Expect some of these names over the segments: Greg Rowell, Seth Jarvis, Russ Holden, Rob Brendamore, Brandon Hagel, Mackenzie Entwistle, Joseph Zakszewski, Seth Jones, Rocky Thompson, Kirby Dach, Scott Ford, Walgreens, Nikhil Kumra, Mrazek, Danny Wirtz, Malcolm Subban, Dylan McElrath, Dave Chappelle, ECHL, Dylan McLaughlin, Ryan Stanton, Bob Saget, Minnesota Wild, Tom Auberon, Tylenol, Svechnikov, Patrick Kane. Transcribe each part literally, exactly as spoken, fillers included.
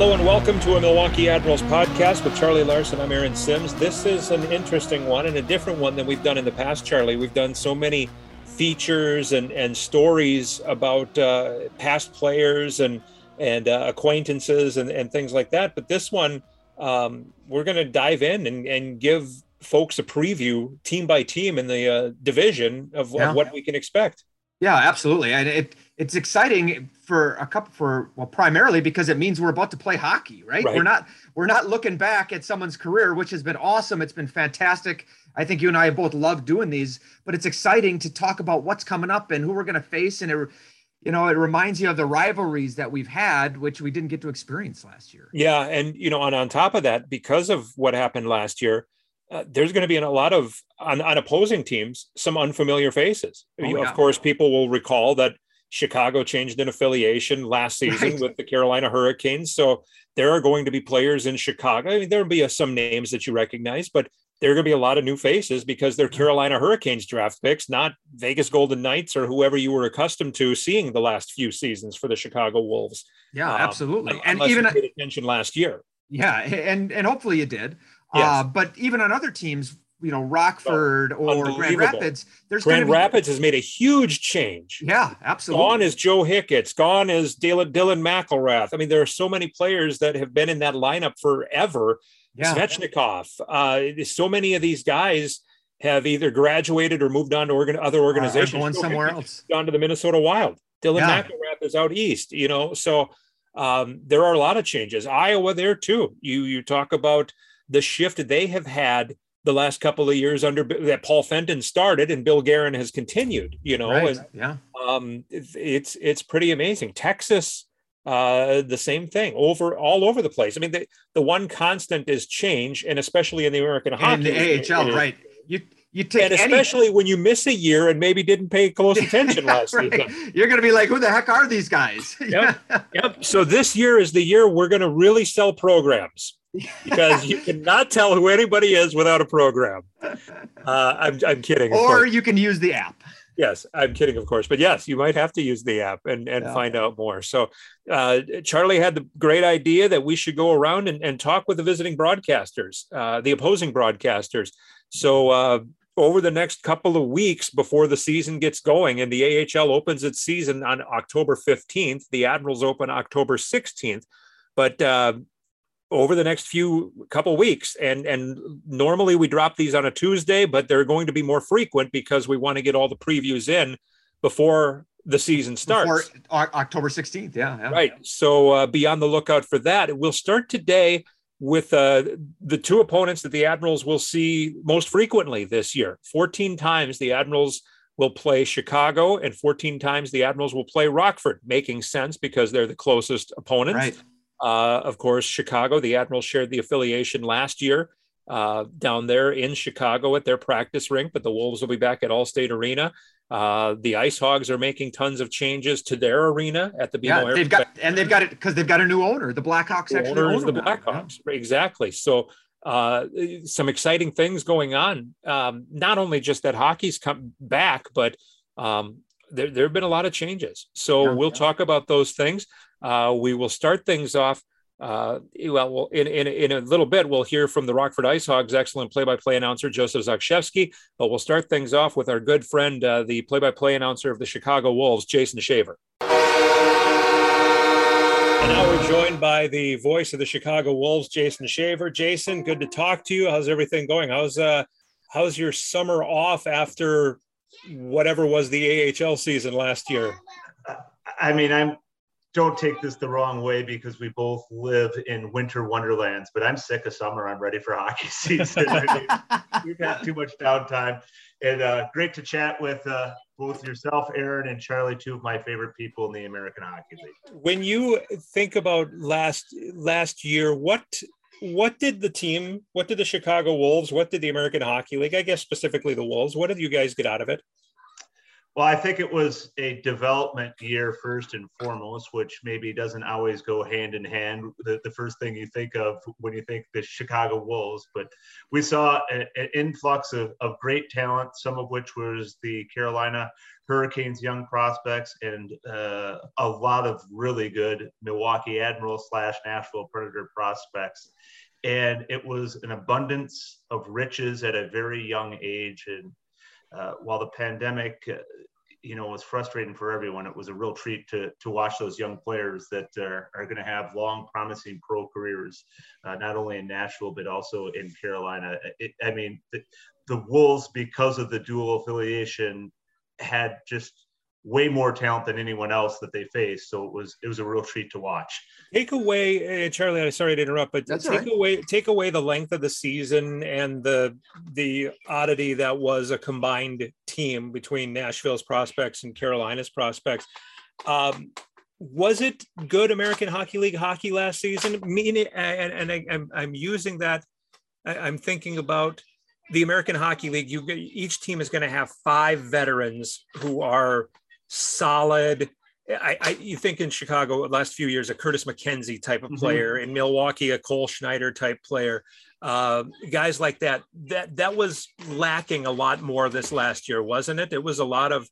Hello and welcome to a Milwaukee Admirals podcast with Charlie Larson. I'm Aaron Sims. This is an interesting one and a different one than we've done in the past, Charlie. We've done so many features and, and stories about uh, past players and, and uh, acquaintances and, and things like that. But this one, um, we're going to dive in and, and give folks a preview team by team in the uh, division of, yeah. of what we can expect. Yeah, absolutely. And it it's exciting for a couple for well, primarily because it means we're about to play hockey, right? right? We're not we're not looking back at someone's career, which has been awesome. It's been fantastic. I think you and I have both loved doing these, but it's exciting to talk about what's coming up and who we're going to face. And it, you know, it reminds you of the rivalries that we've had, which we didn't get to experience last year. Yeah, and you know, and on top of that, because of what happened last year, Uh, there's going to be a lot of, on, on opposing teams, some unfamiliar faces. Oh, you know, yeah. Of course, people will recall that Chicago changed an affiliation last season right. with the Carolina Hurricanes. So there are going to be players in Chicago. I mean, there'll be a, some names that you recognize, but there are going to be a lot of new faces because they're Carolina Hurricanes draft picks, not Vegas Golden Knights or whoever you were accustomed to seeing the last few seasons for the Chicago Wolves. Yeah, um, absolutely. And even you paid attention last year. Yeah. And, and hopefully you did. Yes. Uh, but even on other teams, you know, Rockford or Grand Rapids, there's Grand be... Rapids has made a huge change. Yeah, absolutely. Gone is Joe Hicketts. Gone is Dylan, Dylan McElrath. I mean, there are so many players that have been in that lineup forever. Yeah. Svechnikov. Uh, so many of these guys have either graduated or moved on to organ- other organizations. Uh, going Joe somewhere Hicketts else. Gone to the Minnesota Wild. Dylan yeah. McElrath is out east, you know. So um, there are a lot of changes. Iowa there too. You you talk about the shift they have had the last couple of years under that Paul Fenton started and Bill Guerin has continued, you know, right. and, yeah. um, it's, it's pretty amazing. Texas, uh, the same thing over all over the place. I mean, the, the one constant is change. And especially in the American hockey, in the A H L, it, it, right. You, you take and especially any... when you miss a year and maybe didn't pay close attention yeah, last right. season. You're going to be like, who the heck are these guys? yep. Yep. So this year is the year we're going to really sell programs. Because you cannot tell who anybody is without a program. Uh, I'm, I'm kidding. Or you can use the app. Yes, I'm kidding, of course. But yes, you might have to use the app and, and yeah. find out more. So uh, Charlie had the great idea that we should go around and, and talk with the visiting broadcasters, uh, the opposing broadcasters. So uh, over the next couple of weeks before the season gets going, and the A H L opens its season on October fifteenth, the Admirals open October sixteenth. But uh over the next few couple weeks. And, and normally we drop these on a Tuesday, but they're going to be more frequent because we want to get all the previews in before the season starts. Before October sixteenth. Yeah. yeah. Right. So uh, be on the lookout for that. We'll start today with uh, the two opponents that the Admirals will see most frequently this year. fourteen times the Admirals will play Chicago and fourteen times the Admirals will play Rockford, making sense because they're the closest opponents. Right. Uh, of course, Chicago, the Admirals shared the affiliation last year uh, down there in Chicago at their practice rink, but the Wolves will be back at Allstate Arena. Uh, the Ice Hogs are making tons of changes to their arena at the B M O Harris Bank Center. And they've got it because they've got a new owner. The Blackhawks actually owner is the Blackhawks. Yeah. Exactly. So uh, some exciting things going on, um, not only just that hockey's come back, but um, there, there have been a lot of changes. So yeah, we'll yeah. talk about those things. Uh, we will start things off, uh, well, we'll in, in, in a little bit, we'll hear from the Rockford Ice Hogs' excellent play-by-play announcer, Joseph Zakszewski, but we'll start things off with our good friend, uh, the play-by-play announcer of the Chicago Wolves, Jason Shaver. And now we're joined by the voice of the Chicago Wolves, Jason Shaver. Jason, good to talk to you. How's everything going? How's, uh, how's your summer off after whatever was the A H L season last year? I mean, I'm... Don't take this the wrong way because we both live in winter wonderlands, but I'm sick of summer. I'm ready for hockey season. I mean, we've had too much downtime. And uh, great to chat with uh, both yourself, Aaron, and Charlie, two of my favorite people in the American Hockey League. When you think about last last year, what what did the team, what did the Chicago Wolves, what did the American Hockey League, I guess specifically the Wolves, what did you guys get out of it? Well, I think it was a development year first and foremost, which maybe doesn't always go hand in hand. The, the first thing you think of when you think the Chicago Wolves, but we saw a, an influx of, of great talent, some of which was the Carolina Hurricanes young prospects and uh, a lot of really good Milwaukee Admirals slash Nashville Predator prospects. And it was an abundance of riches at a very young age. And Uh, while the pandemic, uh, you know, was frustrating for everyone, it was a real treat to to watch those young players that are, are going to have long, promising pro careers, uh, not only in Nashville, but also in Carolina. It, I mean, the, the Wolves, because of the dual affiliation, had just way more talent than anyone else that they faced. So it was it was a real treat to watch. Take away, uh, Charlie, I'm sorry to interrupt, but That's take right. away take away the length of the season and the the oddity that was a combined team between Nashville's prospects and Carolina's prospects. Um, was it good American Hockey League hockey last season? Meaning, and, and I, I'm I'm using that. I, I'm thinking about the American Hockey League. You each team is going to have five veterans who are solid. I, I you think in Chicago the last few years a Curtis McKenzie type of player, mm-hmm. in Milwaukee a Cole Schneider type player, uh, guys like that. That that was lacking a lot more this last year, wasn't it? It was a lot of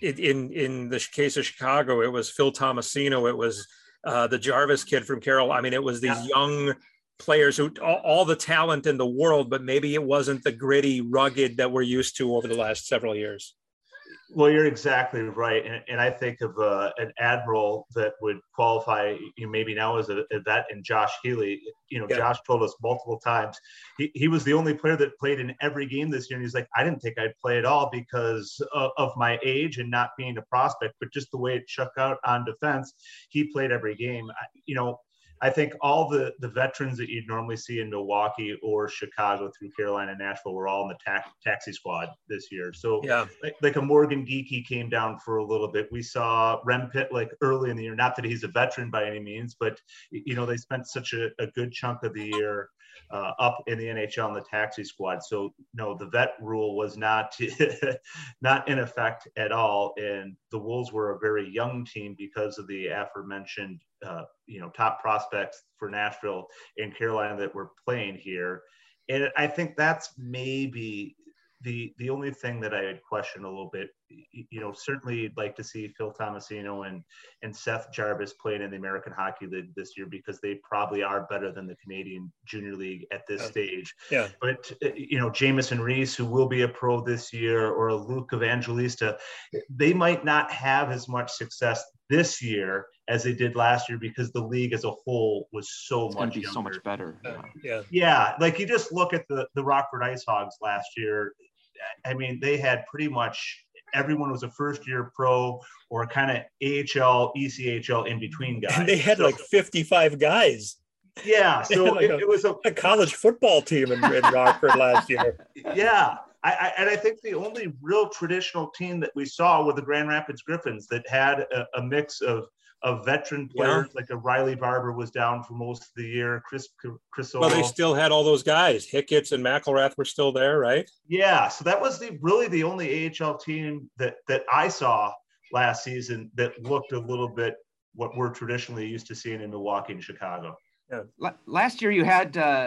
it, in in the case of Chicago, it was Phil Tomasino, it was uh, the Jarvis kid from Carolina. I mean, it was these yeah. young players who all, all the talent in the world, but maybe it wasn't the gritty, rugged that we're used to over the last several years. Well, you're exactly right. And, and I think of uh, an admiral that would qualify, you know, maybe now as a, a vet, and Josh Healy. You know, yeah. Josh told us multiple times, he, he was the only player that played in every game this year. And he's like, I didn't think I'd play at all because of, of my age and not being a prospect, but just the way it shook out on defense, he played every game. I, you know, I think all the, the veterans that you'd normally see in Milwaukee or Chicago through Carolina and Nashville were all in the ta- taxi squad this year. So yeah. like, like a Morgan Geekie came down for a little bit. We saw Rem Pitlick like early in the year, not that he's a veteran by any means, but you know, they spent such a, a good chunk of the year uh, up in the N H L in the taxi squad. So no, the vet rule was not, not in effect at all. And the Wolves were a very young team because of the aforementioned Uh, you know, top prospects for Nashville and Carolina that were playing here. And I think that's maybe the the only thing that I would question a little bit. You know, certainly you'd like to see Phil Tomasino and, and Seth Jarvis playing in the American Hockey League this year because they probably are better than the Canadian Junior League at this yeah. stage. Yeah. But, you know, Jamison Reese, who will be a pro this year, or a Luke Evangelista, they might not have as much success this year as they did last year because the league as a whole was so it's much be so much better. Uh, yeah. Yeah. Like you just look at the, the Rockford Ice Hogs last year. I mean, they had pretty much everyone was a first-year pro or kind of A H L, E C H L in-between guys. And they had so, like fifty-five guys. Yeah, so like it, a, it was a, a college football team in, in Rockford last year. Yeah, I, I, and I think the only real traditional team that we saw were the Grand Rapids Griffins that had a, a mix of of veteran players, yeah. like a Riley Barber was down for most of the year. Chris, Chris. Well, they still had all those guys. Hicketts and McElrath were still there, right? Yeah. So that was the really the only A H L team that that I saw last season that looked a little bit what we're traditionally used to seeing in Milwaukee and Chicago. Yeah. L- last year you had, uh,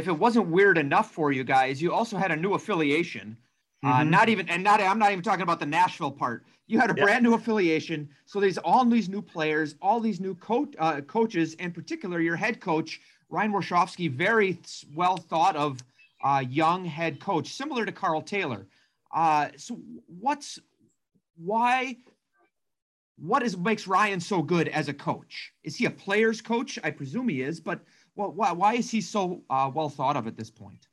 if it wasn't weird enough for you guys, you also had a new affiliation. Uh, mm-hmm. Not even, and not, I'm not even talking about the Nashville part. You had a yep. brand new affiliation. So there's all these new players, all these new coach, uh, coaches, in particular, your head coach, Ryan Warshawski, very well thought of uh, young head coach, similar to Carl Taylor. Uh, so what's, why, what is, makes Ryan so good as a coach? Is he a player's coach? I presume he is, but well, why, why is he so uh, well thought of at this point?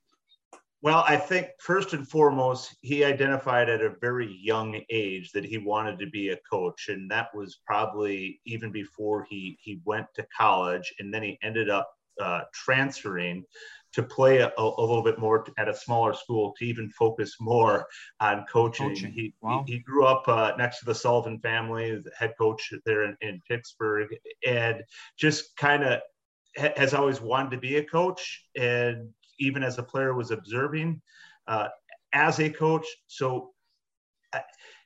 Well, I think first and foremost, he identified at a very young age that he wanted to be a coach. And that was probably even before he, he went to college. And then he ended up uh, transferring to play a, a little bit more at a smaller school to even focus more on coaching. coaching. He, wow. he he grew up uh, next to the Sullivan family, the head coach there in, in Pittsburgh, and just kind of ha- has always wanted to be a coach. And even as a player was observing, uh, as a coach. So uh,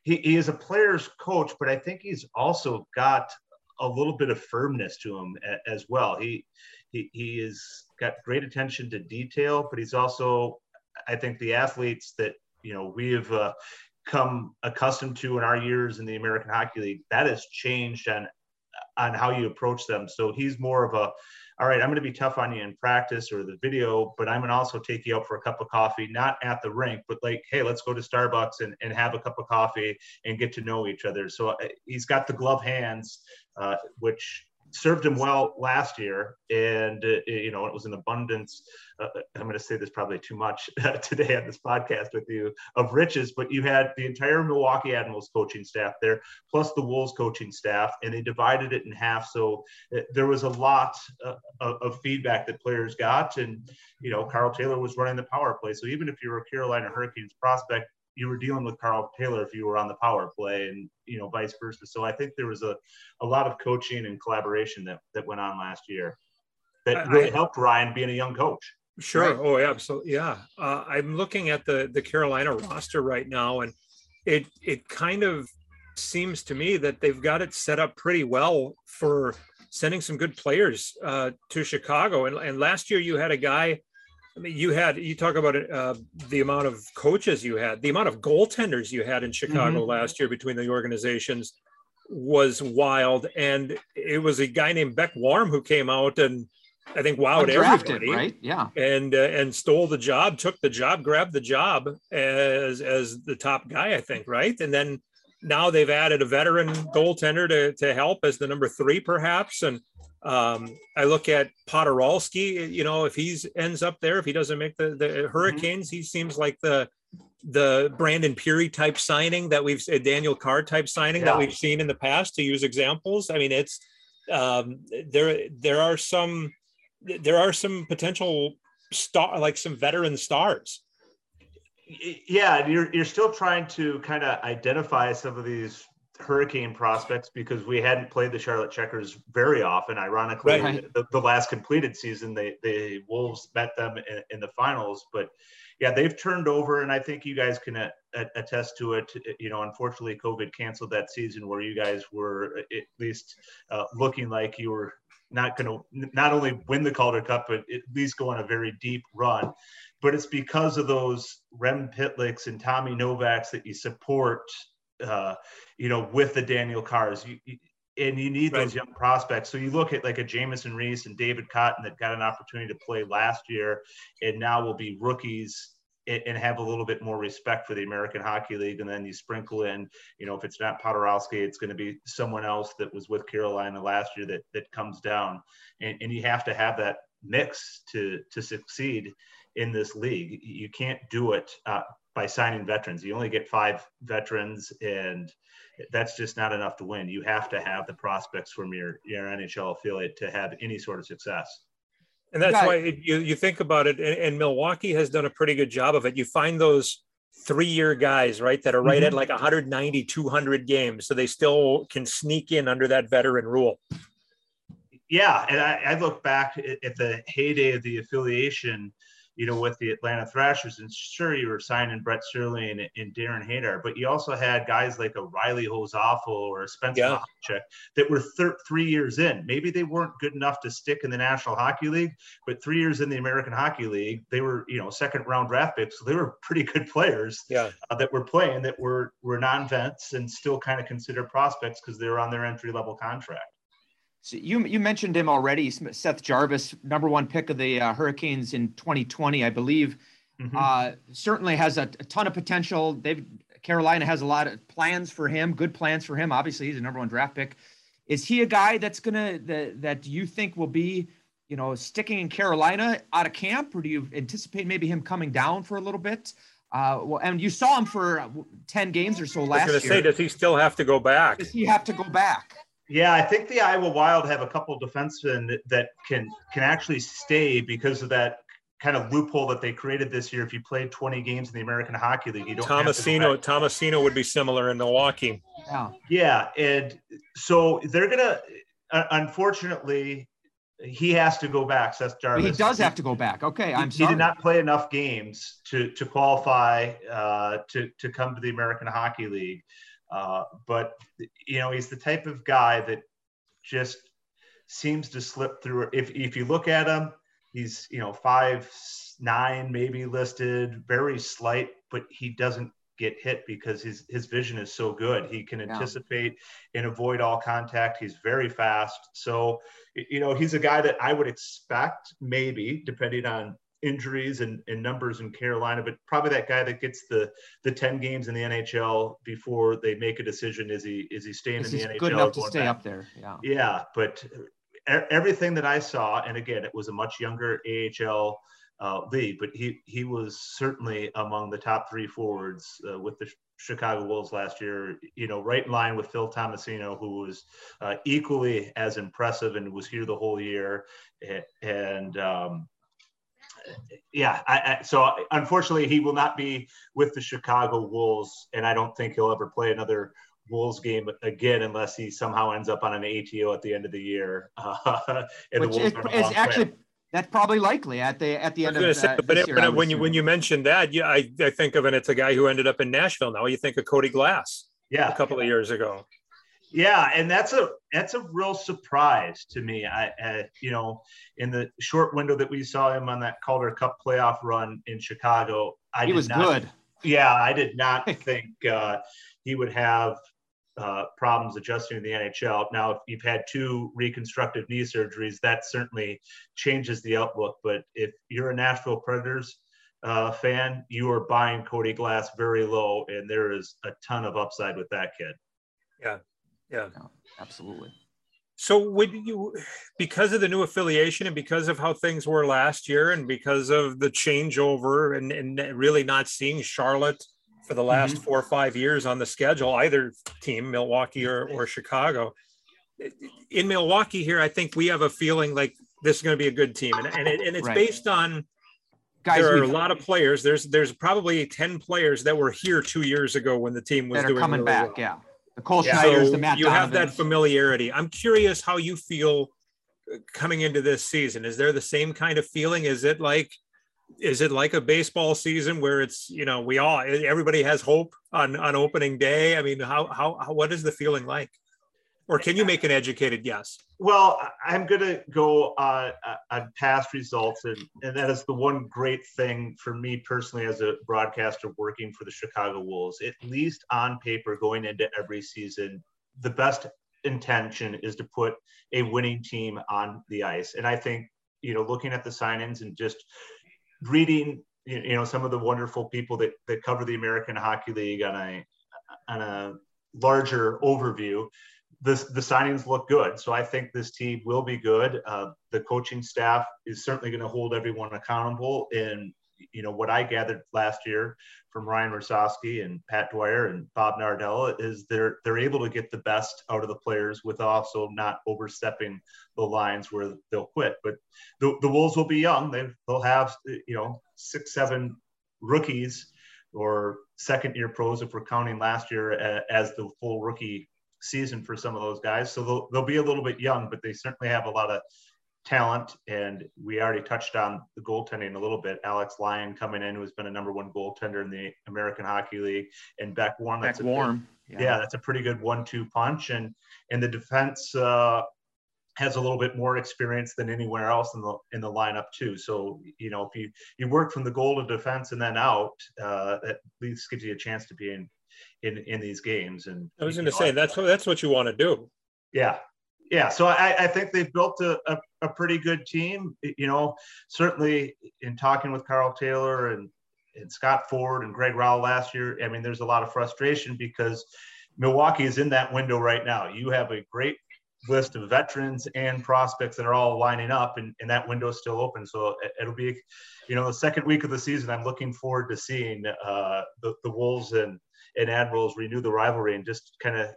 he, he is a player's coach, but I think he's also got a little bit of firmness to him as well. He he he is got great attention to detail, but he's also, I think, the athletes that, you know, we have uh, come accustomed to in our years in the American Hockey League, that has changed on on how you approach them. So he's more of a, all right, I'm going to be tough on you in practice or the video, but I'm going to also take you out for a cup of coffee, not at the rink, but like, hey, let's go to Starbucks and, and have a cup of coffee and get to know each other. So he's got the glove hands, uh, which served him well last year. And, uh, you know, it was an abundance. Uh, I'm going to say this probably too much today on this podcast with you, of riches, but you had the entire Milwaukee Admirals coaching staff there, plus the Wolves coaching staff, and they divided it in half. So uh, there was a lot uh, of feedback that players got. And, you know, Carl Taylor was running the power play. So even if you were a Carolina Hurricanes prospect, you were dealing with Carl Taylor if you were on the power play, and, you know, vice versa. So I think there was a, a lot of coaching and collaboration that, that went on last year that I, really I, helped Ryan being a young coach. Sure. Right? Oh, yeah, absolutely. Yeah. Uh, I'm looking at the, the Carolina roster right now, and it, it kind of seems to me that they've got it set up pretty well for sending some good players uh, to Chicago. And, and last year you had a guy, I mean, you had, you talk about uh, the amount of coaches you had, the amount of goaltenders you had in Chicago mm-hmm. last year between the organizations was wild. And it was a guy named Beck Warm who came out and I think wowed Undrafted, everybody. Right? Yeah. And, uh, and stole the job, took the job, grabbed the job as, as the top guy, I think. Right. And then now they've added a veteran goaltender to, to help as the number three, perhaps. And, Um, I look at Podorowski, you know, if he's ends up there, if he doesn't make the, the Hurricanes, mm-hmm. he seems like the, the Brandon Peary type signing that we've a Daniel Carr type signing yeah. that we've seen in the past, to use examples. I mean, it's, um, there, there are some, there are some potential star, like some veteran stars. Yeah. You're, you're still trying to kind of identify some of these Hurricane prospects because we hadn't played the Charlotte Checkers very often. Ironically, right. the, the last completed season, they, the Wolves met them in, in the finals, but yeah, they've turned over. And I think you guys can a, a, attest to it. You know, unfortunately COVID canceled that season where you guys were at least uh, looking like you were not going to not only win the Calder Cup, but at least go on a very deep run. But it's because of those Rem Pitlicks and Tommy Novaks that you support, uh, you know, with the Daniel Carrs, you, you, and you need right. those young prospects. So you look at like a Jamison Reese and David Cotton that got an opportunity to play last year and now will be rookies and, and have a little bit more respect for the American Hockey League. And then you sprinkle in, you know, if it's not Podorowski, it's going to be someone else that was with Carolina last year that, that comes down, and, and you have to have that mix to, to succeed in this league. You can't do it uh, by signing veterans. You only get five veterans, and that's just not enough to win. You have to have the prospects from your, your N H L affiliate to have any sort of success. And that's why it, you, you think about it, and, and Milwaukee has done a pretty good job of it. You find those three-year guys, right, that are right mm-hmm. at like one ninety, two hundred games, so they still can sneak in under that veteran rule. Yeah, and I, I look back at, at the heyday of the affiliation, you know, with the Atlanta Thrashers, and sure, you were signing Brett Sterling and, and Darren Hadar, but you also had guys like a Riley Hozoffel or a Spencer yeah. Havlicek that were thir- three years in. Maybe they weren't good enough to stick in the National Hockey League, but three years in the American Hockey League, they were, you know, second round draft picks. So they were pretty good players yeah. uh, that were playing that were, were non-vets and still kind of considered prospects because they were on their entry-level contract. So you you mentioned him already, Seth Jarvis, number one pick of the uh, Hurricanes in twenty twenty, I believe. Mm-hmm. Uh, certainly has a, a ton of potential. They've Carolina has a lot of plans for him, good plans for him. Obviously, he's a number one draft pick. Is he a guy that's gonna that, that you think will be, you know, sticking in Carolina out of camp, or do you anticipate maybe him coming down for a little bit? Uh, well, and you saw him for ten games or so last year. I was going to say, does he still have to go back? Does he have to go back? Yeah, I think the Iowa Wild have a couple of defensemen that can can actually stay because of that kind of loophole that they created this year. If you played twenty games in the American Hockey League, you don't Tomasino, have to Tomasino would be similar in Milwaukee. Yeah, yeah, and so they're going to uh, – unfortunately, he has to go back, Seth Jarvis. But he does have to go back. Okay, I'm he, sorry. He did not play enough games to, to qualify uh, to, to come to the American Hockey League. Uh, but, you know, he's the type of guy that just seems to slip through. If if you look at him, he's, you know, five, nine, maybe listed, very slight, but he doesn't get hit because his, his vision is so good. He can anticipate yeah. and avoid all contact. He's very fast. So, you know, he's a guy that I would expect, maybe depending on injuries and, and numbers in Carolina, but probably that guy that gets the the ten games in the N H L before they make a decision. Is he, is he staying in the N H L? Good enough to stay up there. Yeah. Yeah. But everything that I saw, and again, it was a much younger A H L uh, league, but he, he was certainly among the top three forwards uh, with the Chicago Wolves last year, you know, right in line with Phil Tomasino, who was uh, equally as impressive and was here the whole year. And, um, yeah, I, I, so unfortunately he will not be with the Chicago Wolves, and I don't think he'll ever play another Wolves game again unless he somehow ends up on an A T O at the end of the year. Uh, and Which the Wolves is, is actually play. That's probably likely at the at the end of say, uh, but this it, year. But when you when you mentioned that, yeah, I, I think of and it's a guy who ended up in Nashville. Now you think of Cody Glass, yeah, a couple of years ago. Yeah, and that's a that's a real surprise to me. I, uh, you know, in the short window that we saw him on that Calder Cup playoff run in Chicago, I he did was not, good. Yeah, I did not think uh, he would have uh, problems adjusting to the N H L. Now, if you've had two reconstructive knee surgeries, that certainly changes the outlook. But if you're a Nashville Predators uh, fan, you are buying Cody Glass very low, and there is a ton of upside with that kid. Yeah. Yeah, no, absolutely. So would you, because of the new affiliation and because of how things were last year and because of the changeover and, and really not seeing Charlotte for the last mm-hmm. four or five years on the schedule, either team, Milwaukee or, or Chicago. In Milwaukee here, I think we have a feeling like this is going to be a good team. And, and, it, and it's right. based on, guys, there are a lot of players. There's there's probably ten players that were here two years ago when the team was that doing are coming really back, well. yeah. The Cole yeah. Snyder's, so the Matt you Donovan. Have that familiarity. I'm curious how you feel coming into this season. Is there the same kind of feeling? Is it like, is it like a baseball season where it's, you know, we all, everybody has hope on, on opening day? I mean, how, how, how what is the feeling like? Or can you make an educated guess? Well, I'm going to go uh, on past results, and, and that is the one great thing for me personally as a broadcaster working for the Chicago Wolves. At least on paper, going into every season, the best intention is to put a winning team on the ice. And I think, you know, looking at the sign-ins and just reading, you know, some of the wonderful people that, that cover the American Hockey League on a on a larger overview, The, the signings look good. So I think this team will be good. Uh, the coaching staff is certainly going to hold everyone accountable. And, you know, what I gathered last year from Ryan Warshawski and Pat Dwyer and Bob Nardella is they're, they're able to get the best out of the players with also not overstepping the lines where they'll quit. But the, the Wolves will be young. They've, they'll have, you know, six, seven rookies or second year pros, if we're counting last year as the full rookie season for some of those guys. So they'll, they'll be a little bit young, but they certainly have a lot of talent. And we already touched on the goaltending a little bit. Alex Lyon coming in, who has been a number one goaltender in the American Hockey League, and Beck Warm. Beck Warm. Yeah. yeah, that's a pretty good one two punch. And and the defense uh, has a little bit more experience than anywhere else in the in the lineup too. So, you know, if you, you work from the goal to defense and then out, uh, at least gives you a chance to be in in in these games. And I was going to say, that's what that's what you want to do. Yeah. Yeah. So I, I think they've built a, a, a pretty good team, you know, certainly in talking with Carl Taylor and, and Scott Ford and Greg Rowell last year. I mean, there's a lot of frustration because Milwaukee is in that window right now. You have a great list of veterans and prospects that are all lining up, and, and that window is still open. So it'll be, you know, the second week of the season, I'm looking forward to seeing uh, the, the Wolves and, and Admirals renew the rivalry and just kind of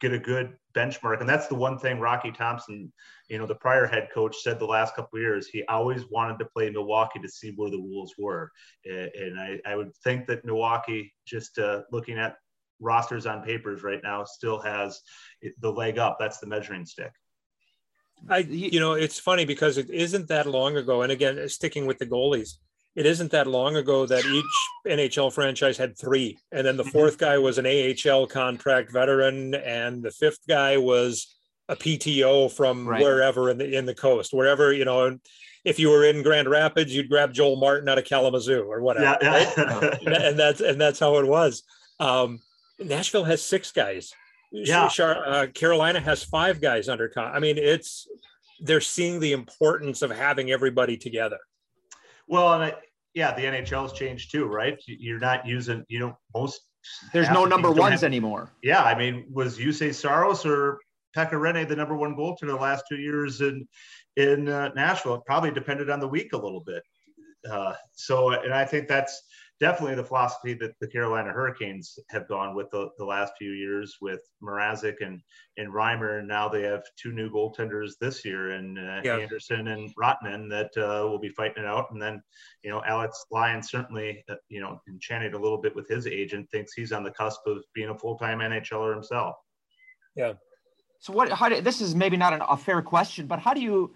get a good benchmark. And that's the one thing Rocky Thompson, you know, the prior head coach, said the last couple of years. He always wanted to play Milwaukee to see where the Wolves were. And I, I would think that Milwaukee, just uh, looking at rosters on papers right now, still has the leg up. That's the measuring stick. I, you know, it's funny because it isn't that long ago. And again, sticking with the goalies, it isn't that long ago that each N H L franchise had three. And then the fourth guy was an A H L contract veteran. And the fifth guy was a P T O from right. wherever in the, in the coast, wherever, you know, if you were in Grand Rapids, you'd grab Joel Martin out of Kalamazoo or whatever. Yeah. Right? and that's, and that's how it was. Um, Nashville has six guys. Yeah. Uh, Carolina has five guys under con- I mean, it's, they're seeing the importance of having everybody together. Well, and I, yeah, the N H L's changed too, right? You're not using, you know, most. There's no number ones have, anymore. Yeah, I mean, was Yusei Saros or Pekka Rinne the number one goaltender the last two years in in uh, Nashville? It probably depended on the week a little bit. Uh, so, and I think that's definitely the philosophy that the Carolina Hurricanes have gone with the, the last few years with Mrazek and and Reimer, and now they have two new goaltenders this year, and uh, yeah. Anderson and Rotman that uh, will be fighting it out. And then, you know, Alex Lyon certainly, uh, you know, enchanted a little bit with his agent, thinks he's on the cusp of being a full-time N H L er himself. Yeah. So what? How do, this is maybe not an, a fair question, but how do you?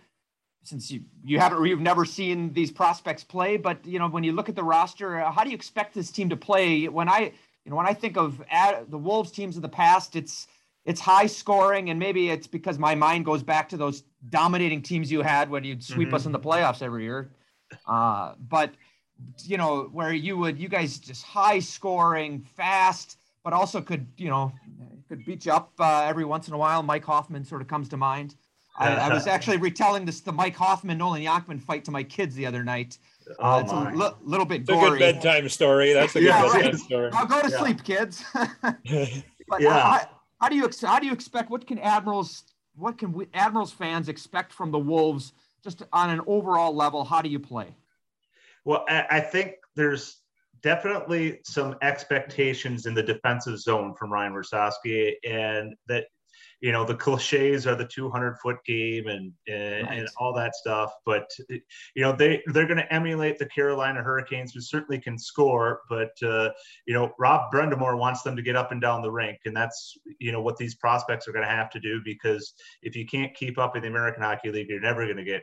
Since you, you haven't, you've never seen these prospects play, but, you know, when you look at the roster, how do you expect this team to play? When I, you know, when I think of ad, the Wolves teams of the past, it's, it's high scoring, and maybe it's because my mind goes back to those dominating teams you had when you'd sweep mm-hmm. us in the playoffs every year. Uh, but, you know, where you would, you guys just high scoring, fast, but also could, you know, could beat you up uh, every once in a while. Mike Hoffman sort of comes to mind. I, I was actually retelling this, the Mike Hoffman, Nolan Yakman fight to my kids the other night. Uh, oh it's a li- little bit gory. It's a good bedtime story. That's a good yeah, bedtime right. story. I'll go to yeah. sleep, kids. but yeah. uh, how, how do you how do you expect? What can Admirals? What can we, Admirals fans expect from the Wolves? Just on an overall level, how do you play? Well, I, I think there's definitely some expectations in the defensive zone from Ryan Warshawski, and that. You know, the cliches are the two hundred foot game and and, right. and all that stuff. But, you know, they, they're going to emulate the Carolina Hurricanes, who certainly can score. But, uh, you know, Rob Brendamore wants them to get up and down the rink. And that's, you know, what these prospects are going to have to do, because if you can't keep up in the American Hockey League, you're never going to get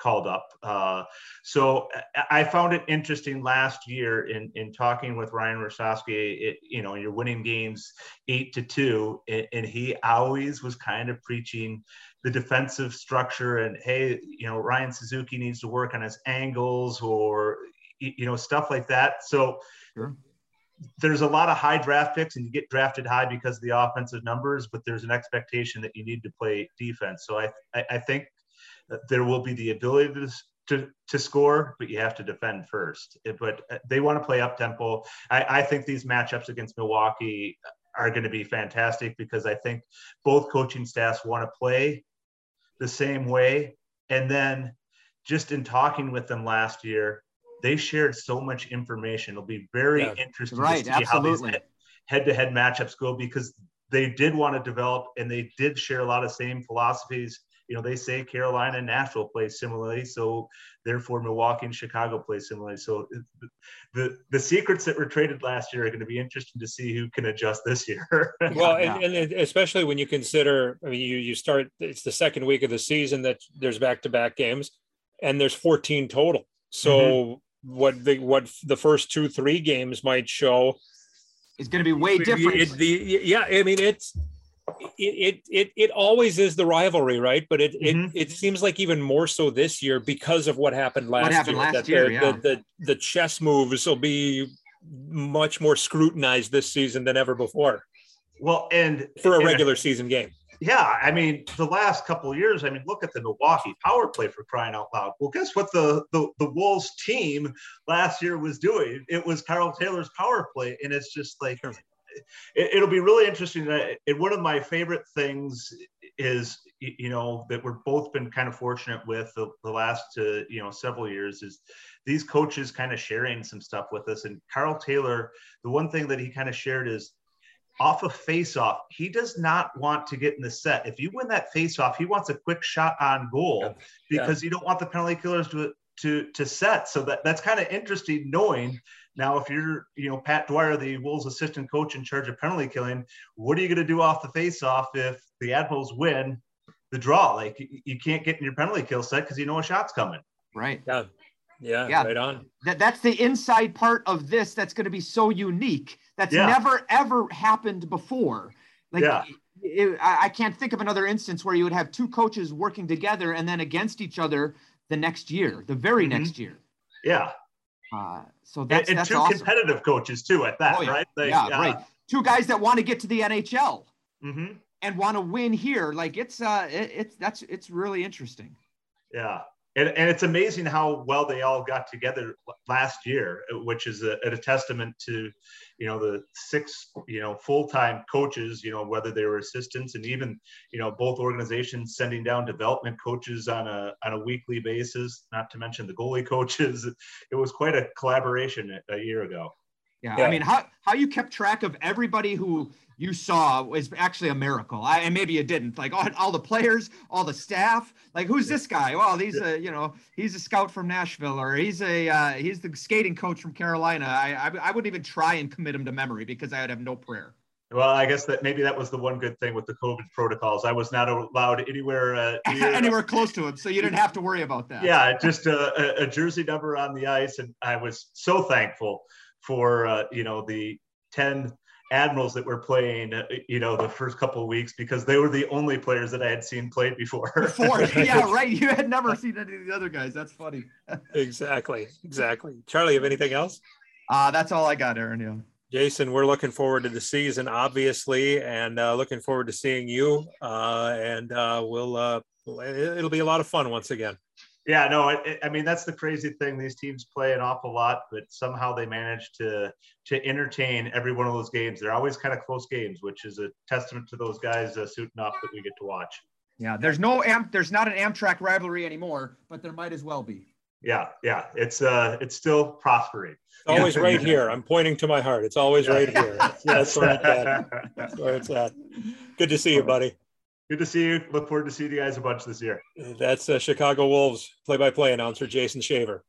called up. Uh, so I found it interesting last year in, in talking with Ryan Warshawski, you know, you're winning games eight to two, and, and he always was kind of preaching the defensive structure and, hey, you know, Ryan Suzuki needs to work on his angles, or, you know, stuff like that. So sure. There's a lot of high draft picks, and you get drafted high because of the offensive numbers, but there's an expectation that you need to play defense. So I, I, I think, there will be the ability to, to to score, but you have to defend first. But they want to play up-tempo. I, I think these matchups against Milwaukee are going to be fantastic, because I think both coaching staffs want to play the same way. And then just in talking with them last year, they shared so much information. It'll be very yeah, interesting right, to see absolutely. how these head-to-head matchups go, because they did want to develop, and they did share a lot of same philosophies. You know, they say Carolina and Nashville play similarly, so therefore Milwaukee and Chicago play similarly. So the the secrets that were traded last year are going to be interesting to see who can adjust this year. well, yeah. and, and especially when you consider, I mean, you you start, it's the second week of the season that there's back-to-back games, and there's fourteen total. So mm-hmm. what the what the first two, three games might show is going to be way different. It, the, yeah, I mean, it's. It, it it it always is the rivalry, right? But it, mm-hmm. it it seems like even more so this year because of what happened last what happened year. Last that year the, yeah. the, the, the chess moves will be much more scrutinized this season than ever before. Well, and for a regular and, season game. Yeah, I mean, the last couple of years, I mean, look at the Milwaukee power play, for crying out loud. Well, guess what the, the, the Wolves team last year was doing? It was Carl Taylor's power play, and it's just like – it'll be really interesting. And one of my favorite things is, you know, that we've both been kind of fortunate with the, the last, uh, you know, several years is these coaches kind of sharing some stuff with us. And Carl Taylor, the one thing that he kind of shared is off of faceoff, he does not want to get in the set. If you win that faceoff, he wants a quick shot on goal yeah. because yeah. you don't want the penalty killers to to to set. So that, that's kind of interesting knowing. Now, if you're, you know, Pat Dwyer, the Wolves assistant coach in charge of penalty killing, what are you going to do off the faceoff if the Admirals win the draw? Like, you can't get in your penalty kill set because you know a shot's coming. Right. Yeah. Yeah, yeah, right on. That, that's the inside part of this that's going to be so unique. That's yeah. never, ever happened before. Like, yeah. it, it, I can't think of another instance where you would have two coaches working together and then against each other the next year, the very mm-hmm. next year. Yeah. Uh, so that's, and, and that's two awesome. competitive coaches too at that, oh, yeah. right? They, yeah, uh, right. Two guys that want to get to the N H L mm-hmm. and want to win here. Like it's, uh, it, it's, that's, it's really interesting. Yeah. And, and it's amazing how well they all got together last year, which is a, a testament to, you know, the six, you know, full-time coaches, you know, whether they were assistants, and even, you know, both organizations sending down development coaches on a on a weekly basis, not to mention the goalie coaches. It was quite a collaboration a, a year ago. Yeah, yeah. I mean, how, how you kept track of everybody who you saw was actually a miracle. I, and maybe you didn't. Like all, all the players, all the staff. Like, who's this guy? Well, he's a, you know, he's a scout from Nashville, or he's a uh, he's the skating coach from Carolina. I, I I wouldn't even try and commit him to memory because I would have no prayer. Well, I guess that maybe that was the one good thing with the COVID protocols. I was not allowed anywhere uh, near, anywhere close to him, so you didn't have to worry about that. Yeah, just a, a jersey number on the ice, and I was so thankful for, uh, you know, the ten Admirals that were playing, uh, you know, the first couple of weeks, because they were the only players that I had seen played before. Before, yeah, right. You had never seen any of the other guys. That's funny. Exactly. Exactly. Charlie, you have anything else? Uh, that's all I got, Aaron. Yeah. Jason, we're looking forward to the season, obviously, and uh, looking forward to seeing you. Uh, and uh, we'll, uh, it'll be a lot of fun once again. Yeah, no, I, I mean, that's the crazy thing. These teams play an awful lot, but somehow they manage to to entertain every one of those games. They're always kind of close games, which is a testament to those guys uh, suiting up that we get to watch. Yeah, there's no Am- there's not an Amtrak rivalry anymore, but there might as well be. Yeah, yeah, it's uh, it's still prospering. It's always right here. I'm pointing to my heart. It's always right here. That's where it's at. That's where it's at. Good to see you, buddy. Good to see you. Look forward to seeing you guys a bunch this year. That's uh, Chicago Wolves play-by-play announcer Jason Shaver.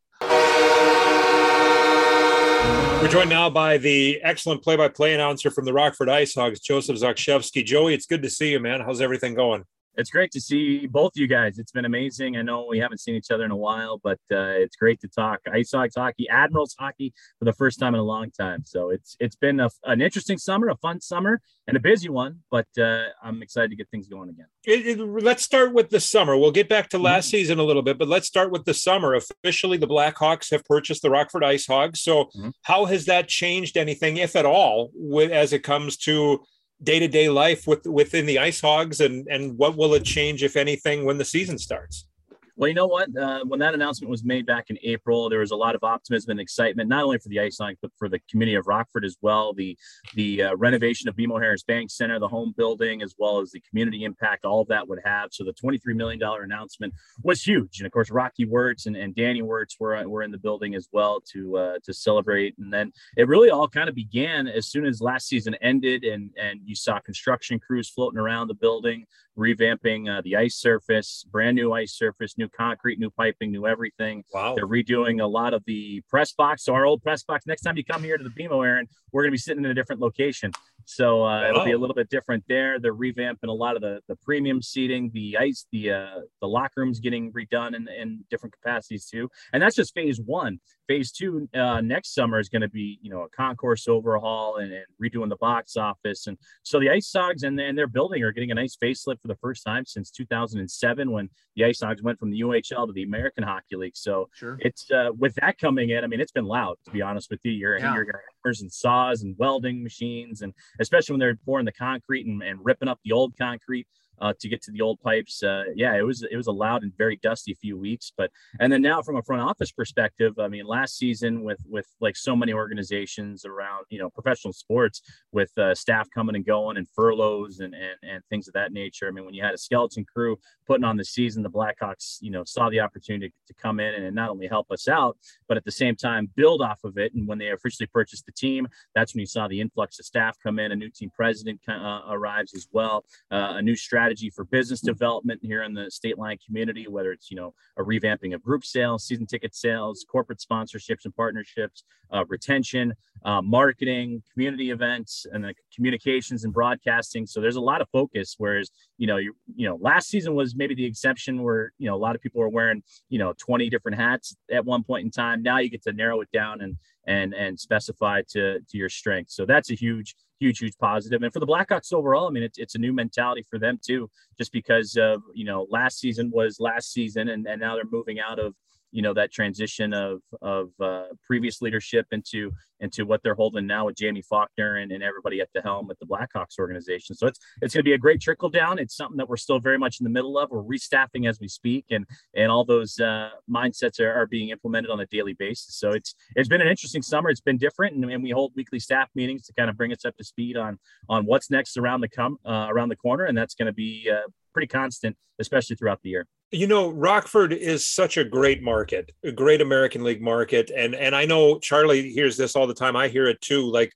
We're joined now by the excellent play-by-play announcer from the Rockford Ice Hogs, Joseph Zakszewski. Joey, it's good to see you, man. How's everything going? It's great to see both you guys. It's been amazing. I know we haven't seen each other in a while, but uh, it's great to talk Ice Hogs hockey, Admirals hockey for the first time in a long time. So it's it's been a, an interesting summer, a fun summer, and a busy one, but uh, I'm excited to get things going again. It, it, let's start with the summer. We'll get back to last mm-hmm. season a little bit, but let's start with the summer. Officially, the Blackhawks have purchased the Rockford Ice Hogs. So mm-hmm. how has that changed anything, if at all, with, as it comes to day-to-day life with within the Ice Hogs, and and what will it change, if anything, when the season starts? Well, you know what? Uh, when that announcement was made back in April, there was a lot of optimism and excitement, not only for the Ice Hogs, but for the community of Rockford as well. The the uh, renovation of B M O Harris Bank Center, the home building, as well as the community impact, all of that would have. So the twenty-three million dollars announcement was huge. And, of course, Rocky Wirtz and, and Danny Wirtz were, were in the building as well to uh, to celebrate. And then it really all kind of began as soon as last season ended, and, and you saw construction crews floating around the building, revamping uh, the ice surface, brand new ice surface, new concrete, new piping, new everything. Wow. They're redoing a lot of the press box. So our old press box, next time you come here to the B M O, Aaron, we're going to be sitting in a different location. So uh, wow. it'll be a little bit different there. They're revamping a lot of the, the premium seating, the ice, the uh, the locker rooms getting redone in, in different capacities too. And that's just phase one. Phase two uh, next summer is going to be, you know, a concourse overhaul and, and redoing the box office. And so the Ice Hogs and, and their building are getting a nice facelift for the first time since two thousand seven, when the Ice Hogs went from the U H L to the American Hockey League. So sure. it's uh, with that coming in, I mean, it's been loud, to be honest with you. You're yeah. you're hammers and saws and welding machines, and especially when they're pouring the concrete and, and ripping up the old concrete uh, to get to the old pipes. Uh, yeah, it was it was a loud and very dusty few weeks. But and then now from a front office perspective, I mean, last season with with like so many organizations around, you know, professional sports with uh, staff coming and going and furloughs and, and and things of that nature. I mean, when you had a skeleton crew putting on the season, the Blackhawks, you know, saw the opportunity to, to come in and not only help us out, but at the same time, build off of it. And when they officially purchased the team, that's when you saw the influx of staff come in. A new team president uh, arrives as well, uh, a new strategy strategy for business development here in the state line community, whether it's, you know, a revamping of group sales, season ticket sales, corporate sponsorships and partnerships, uh, retention, uh, marketing, community events, and then communications and broadcasting. So there's a lot of focus, whereas, you know, you, you know, last season was maybe the exception where, you know, a lot of people were wearing, you know, twenty different hats at one point in time. Now you get to narrow it down and, and, and specify to, to your strengths. So that's a huge, huge, huge positive. And for the Blackhawks overall, I mean, it's, it's a new mentality for them too, just because of, you know, last season was last season, and, and now they're moving out of, you know, that transition of, of uh, previous leadership into, into what they're holding now with Jamie Faulkner and, and everybody at the helm with the Blackhawks organization. So it's, it's going to be a great trickle down. It's something that we're still very much in the middle of. We're restaffing as we speak, and, and all those uh, mindsets are, are being implemented on a daily basis. So it's, it's been an interesting summer. It's been different. And, and we hold weekly staff meetings to kind of bring us up to speed on, on what's next around the com uh, around the corner. And that's going to be uh, pretty constant, especially throughout the year. You know, Rockford is such a great market, a great American League market. And, and I know Charlie hears this all the time. I hear it too. Like,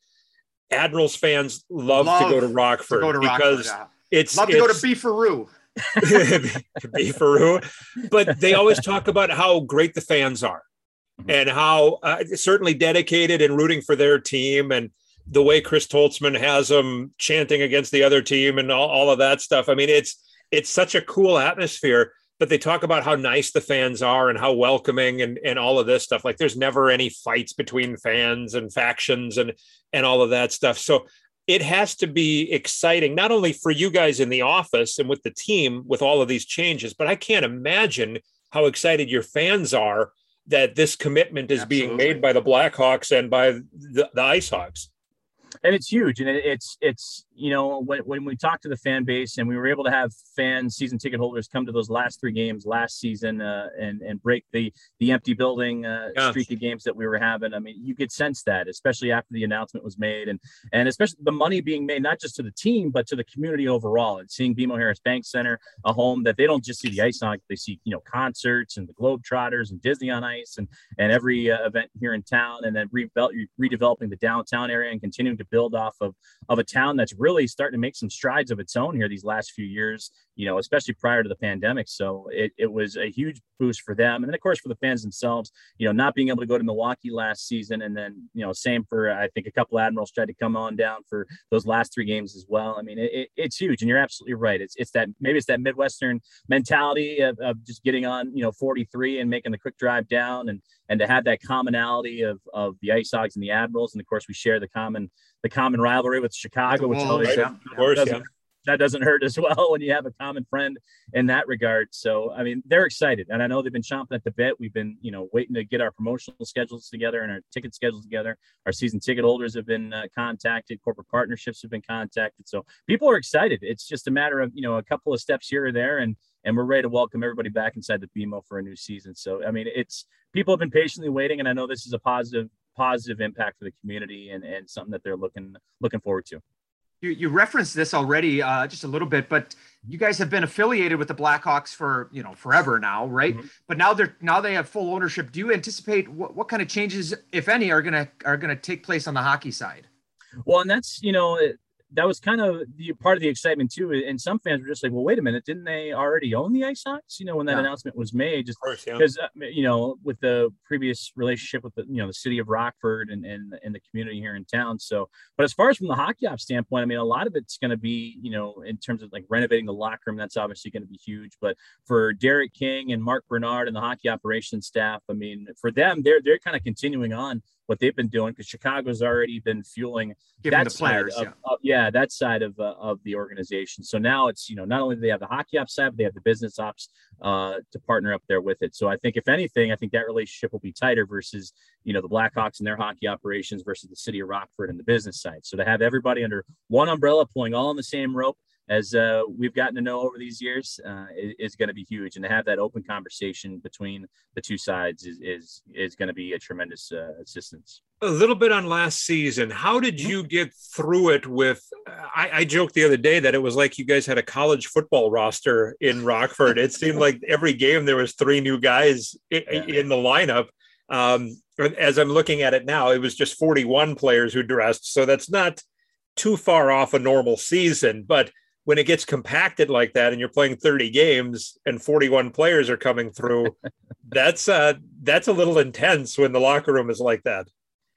Admirals fans love, love to go to Rockford, to go to Rockford because yeah. it's love to it's, go to Beefaroo. Beefaroo. But they always talk about how great the fans are, mm-hmm. and how uh, certainly dedicated and rooting for their team, and the way Chris Toltzman has them chanting against the other team and all, all of that stuff. I mean, it's, it's such a cool atmosphere. But they talk about how nice the fans are and how welcoming, and, and all of this stuff. Like, there's never any fights between fans and factions and, and all of that stuff. So it has to be exciting, not only for you guys in the office and with the team with all of these changes, but I can't imagine how excited your fans are that this commitment is Absolutely. Being made by the Blackhawks and by the, the Ice Hogs. And it's huge. And it's, it's, you know, when, when we talked to the fan base, and we were able to have fans, season ticket holders, come to those last three games last season uh, and, and break the, the empty building uh, streak of games that we were having. I mean, you could sense that, especially after the announcement was made, and, and especially the money being made, not just to the team, but to the community overall, and seeing B M O Harris Bank Center, a home that they don't just see the ice on, they see, you know, concerts and the Globetrotters and Disney on Ice and, and every uh, event here in town, and then re redeveloping the downtown area and continuing to build off of, of a town that's really really starting to make some strides of its own here these last few years, you know, especially prior to the pandemic. So it, it was a huge boost for them. And then, of course, for the fans themselves, you know, not being able to go to Milwaukee last season. And then, you know, same for, I think, a couple Admirals tried to come on down for those last three games as well. I mean, it, it's huge. And you're absolutely right. It's, it's that, maybe it's that Midwestern mentality of, of just getting on, you know, forty-three and making the quick drive down, and, and to have that commonality of, of the Ice Hogs and the Admirals. And of course, we share the common, the common rivalry with Chicago, which always right? of course, doesn't, yeah. that doesn't hurt as well when you have a common friend in that regard. So, I mean, they're excited, and I know they've been chomping at the bit. We've been, you know, waiting to get our promotional schedules together and our ticket schedules together. Our season ticket holders have been uh, contacted. Corporate partnerships have been contacted. So people are excited. It's just a matter of, you know, a couple of steps here or there, and, and we're ready to welcome everybody back inside the B M O for a new season. So, I mean, it's, people have been patiently waiting, and I know this is a positive, positive impact for the community, and, and something that they're looking, looking forward to. You, you referenced this already uh, just a little bit, but you guys have been affiliated with the Blackhawks for, you know, forever now, right? Mm-hmm. But now they're, now they have full ownership. Do you anticipate what, what kind of changes, if any, are going to, are going to take place on the hockey side? Well, and that's, you know, it, that was kind of the part of the excitement too. And some fans were just like, well, wait a minute, didn't they already own the Ice Hogs? You know, when that yeah. announcement was made, just because, yeah. you know, with the previous relationship with the, you know, the city of Rockford and, and, and the community here in town. So, but as far as from the hockey ops standpoint, I mean, a lot of it's going to be, you know, in terms of like renovating the locker room, that's obviously going to be huge. But for Derek King and Mark Bernard and the hockey operations staff, I mean, for them, they're, they're kind of continuing on what they've been doing, because Chicago's already been fueling Giving that the players, side of, yeah. Of, yeah, that side of, uh, of the organization. So now it's, you know, not only do they have the hockey ops side, but they have the business ops uh, to partner up there with it. So I think if anything, I think that relationship will be tighter versus, you know, the Blackhawks and their hockey operations versus the city of Rockford and the business side. So to have everybody under one umbrella, pulling all on the same rope, as uh, we've gotten to know over these years, uh, is going to be huge. And to have that open conversation between the two sides is, is, is going to be a tremendous uh, assistance. A little bit on last season, how did you get through it with, I, I joked the other day that it was like you guys had a college football roster in Rockford. It seemed like every game there was three new guys in, yeah. in the lineup. Um, as I'm looking at it now, it was just forty-one players who dressed. So that's not too far off a normal season, but when it gets compacted like that and you're playing thirty games and forty-one players are coming through, that's uh, that's a little intense when the locker room is like that.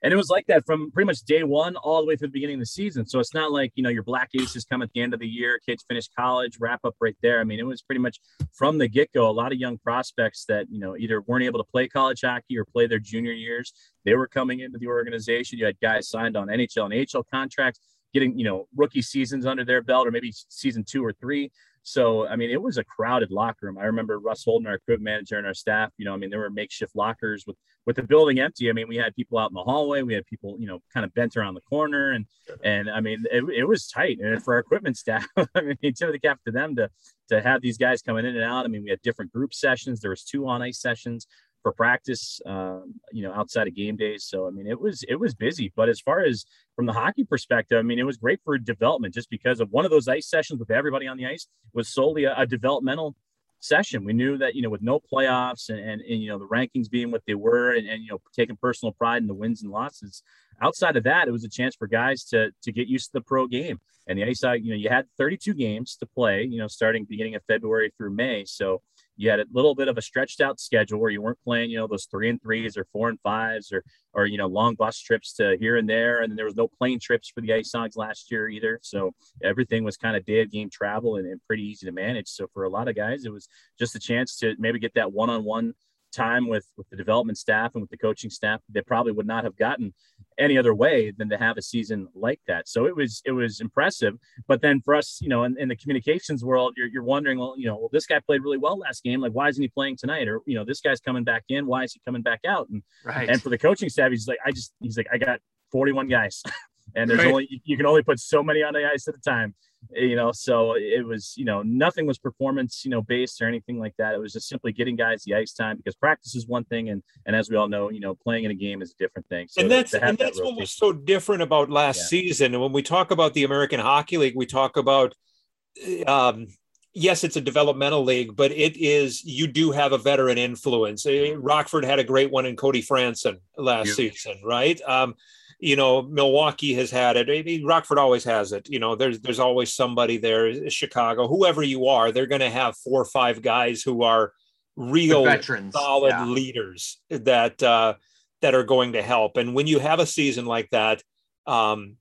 And it was like that from pretty much day one all the way through the beginning of the season. So it's not like, you know, your black aces come at the end of the year, kids finish college, wrap up right there. I mean, it was pretty much from the get-go, a lot of young prospects that, you know, either weren't able to play college hockey or play their junior years. They were coming into the organization. You had guys signed on N H L and A H L contracts, getting, you know, rookie seasons under their belt or maybe season two or three. So, I mean, it was a crowded locker room. I remember Russ Holden, our equipment manager, and our staff, you know, I mean, there were makeshift lockers with, with the building empty. I mean, we had people out in the hallway. We had people, you know, kind of bent around the corner. And, and I mean, it, it was tight. And for our equipment staff, I mean, it took the cap to them to, to have these guys coming in and out. I mean, we had different group sessions. There was two on-ice sessions for practice, um, you know, outside of game days. So, I mean, it was, it was busy, but as far as from the hockey perspective, I mean, it was great for development just because of one of those ice sessions with everybody on the ice was solely a, a developmental session. We knew that, you know, with no playoffs and, and, and, you know, the rankings being what they were and, and, you know, taking personal pride in the wins and losses outside of that, it was a chance for guys to, to get used to the pro game and the ice, you know, you had thirty-two games to play, you know, starting beginning of February through May. So, you had a little bit of a stretched out schedule where you weren't playing, you know, those three and threes or four and fives or, or, you know, long bus trips to here and there. And then there was no plane trips for the Ice Hogs last year either. So everything was kind of day of game travel and, and pretty easy to manage. So for a lot of guys, it was just a chance to maybe get that one-on-one time with, with the development staff and with the coaching staff that probably would not have gotten any other way than to have a season like that. So it was, it was impressive, but then for us, you know, in, in the communications world, you're, you're wondering, well, you know, well, this guy played really well last game. Like, why isn't he playing tonight? Or, you know, this guy's coming back in, why is he coming back out? And, right. and for the coaching staff, he's like, I just, he's like, I got forty-one guys and there's right. only, you can only put so many on the ice at a time, you know? So it was, you know, nothing was performance, you know, based or anything like that. It was just simply getting guys the ice time because practice is one thing. And, and as we all know, you know, playing in a game is a different thing. So and that's, and that's that what was so different about last yeah. season. And when we talk about the American Hockey League, we talk about, um, yes, it's a developmental league, but it is, you do have a veteran influence. Rockford had a great one in Cody Franson last yeah. season, right? Um, You know, Milwaukee has had it. I mean, Rockford always has it. You know, there's there's always somebody there. Chicago, whoever you are, they're going to have four or five guys who are real veterans, solid yeah. leaders that uh, that are going to help. And when you have a season like that, um,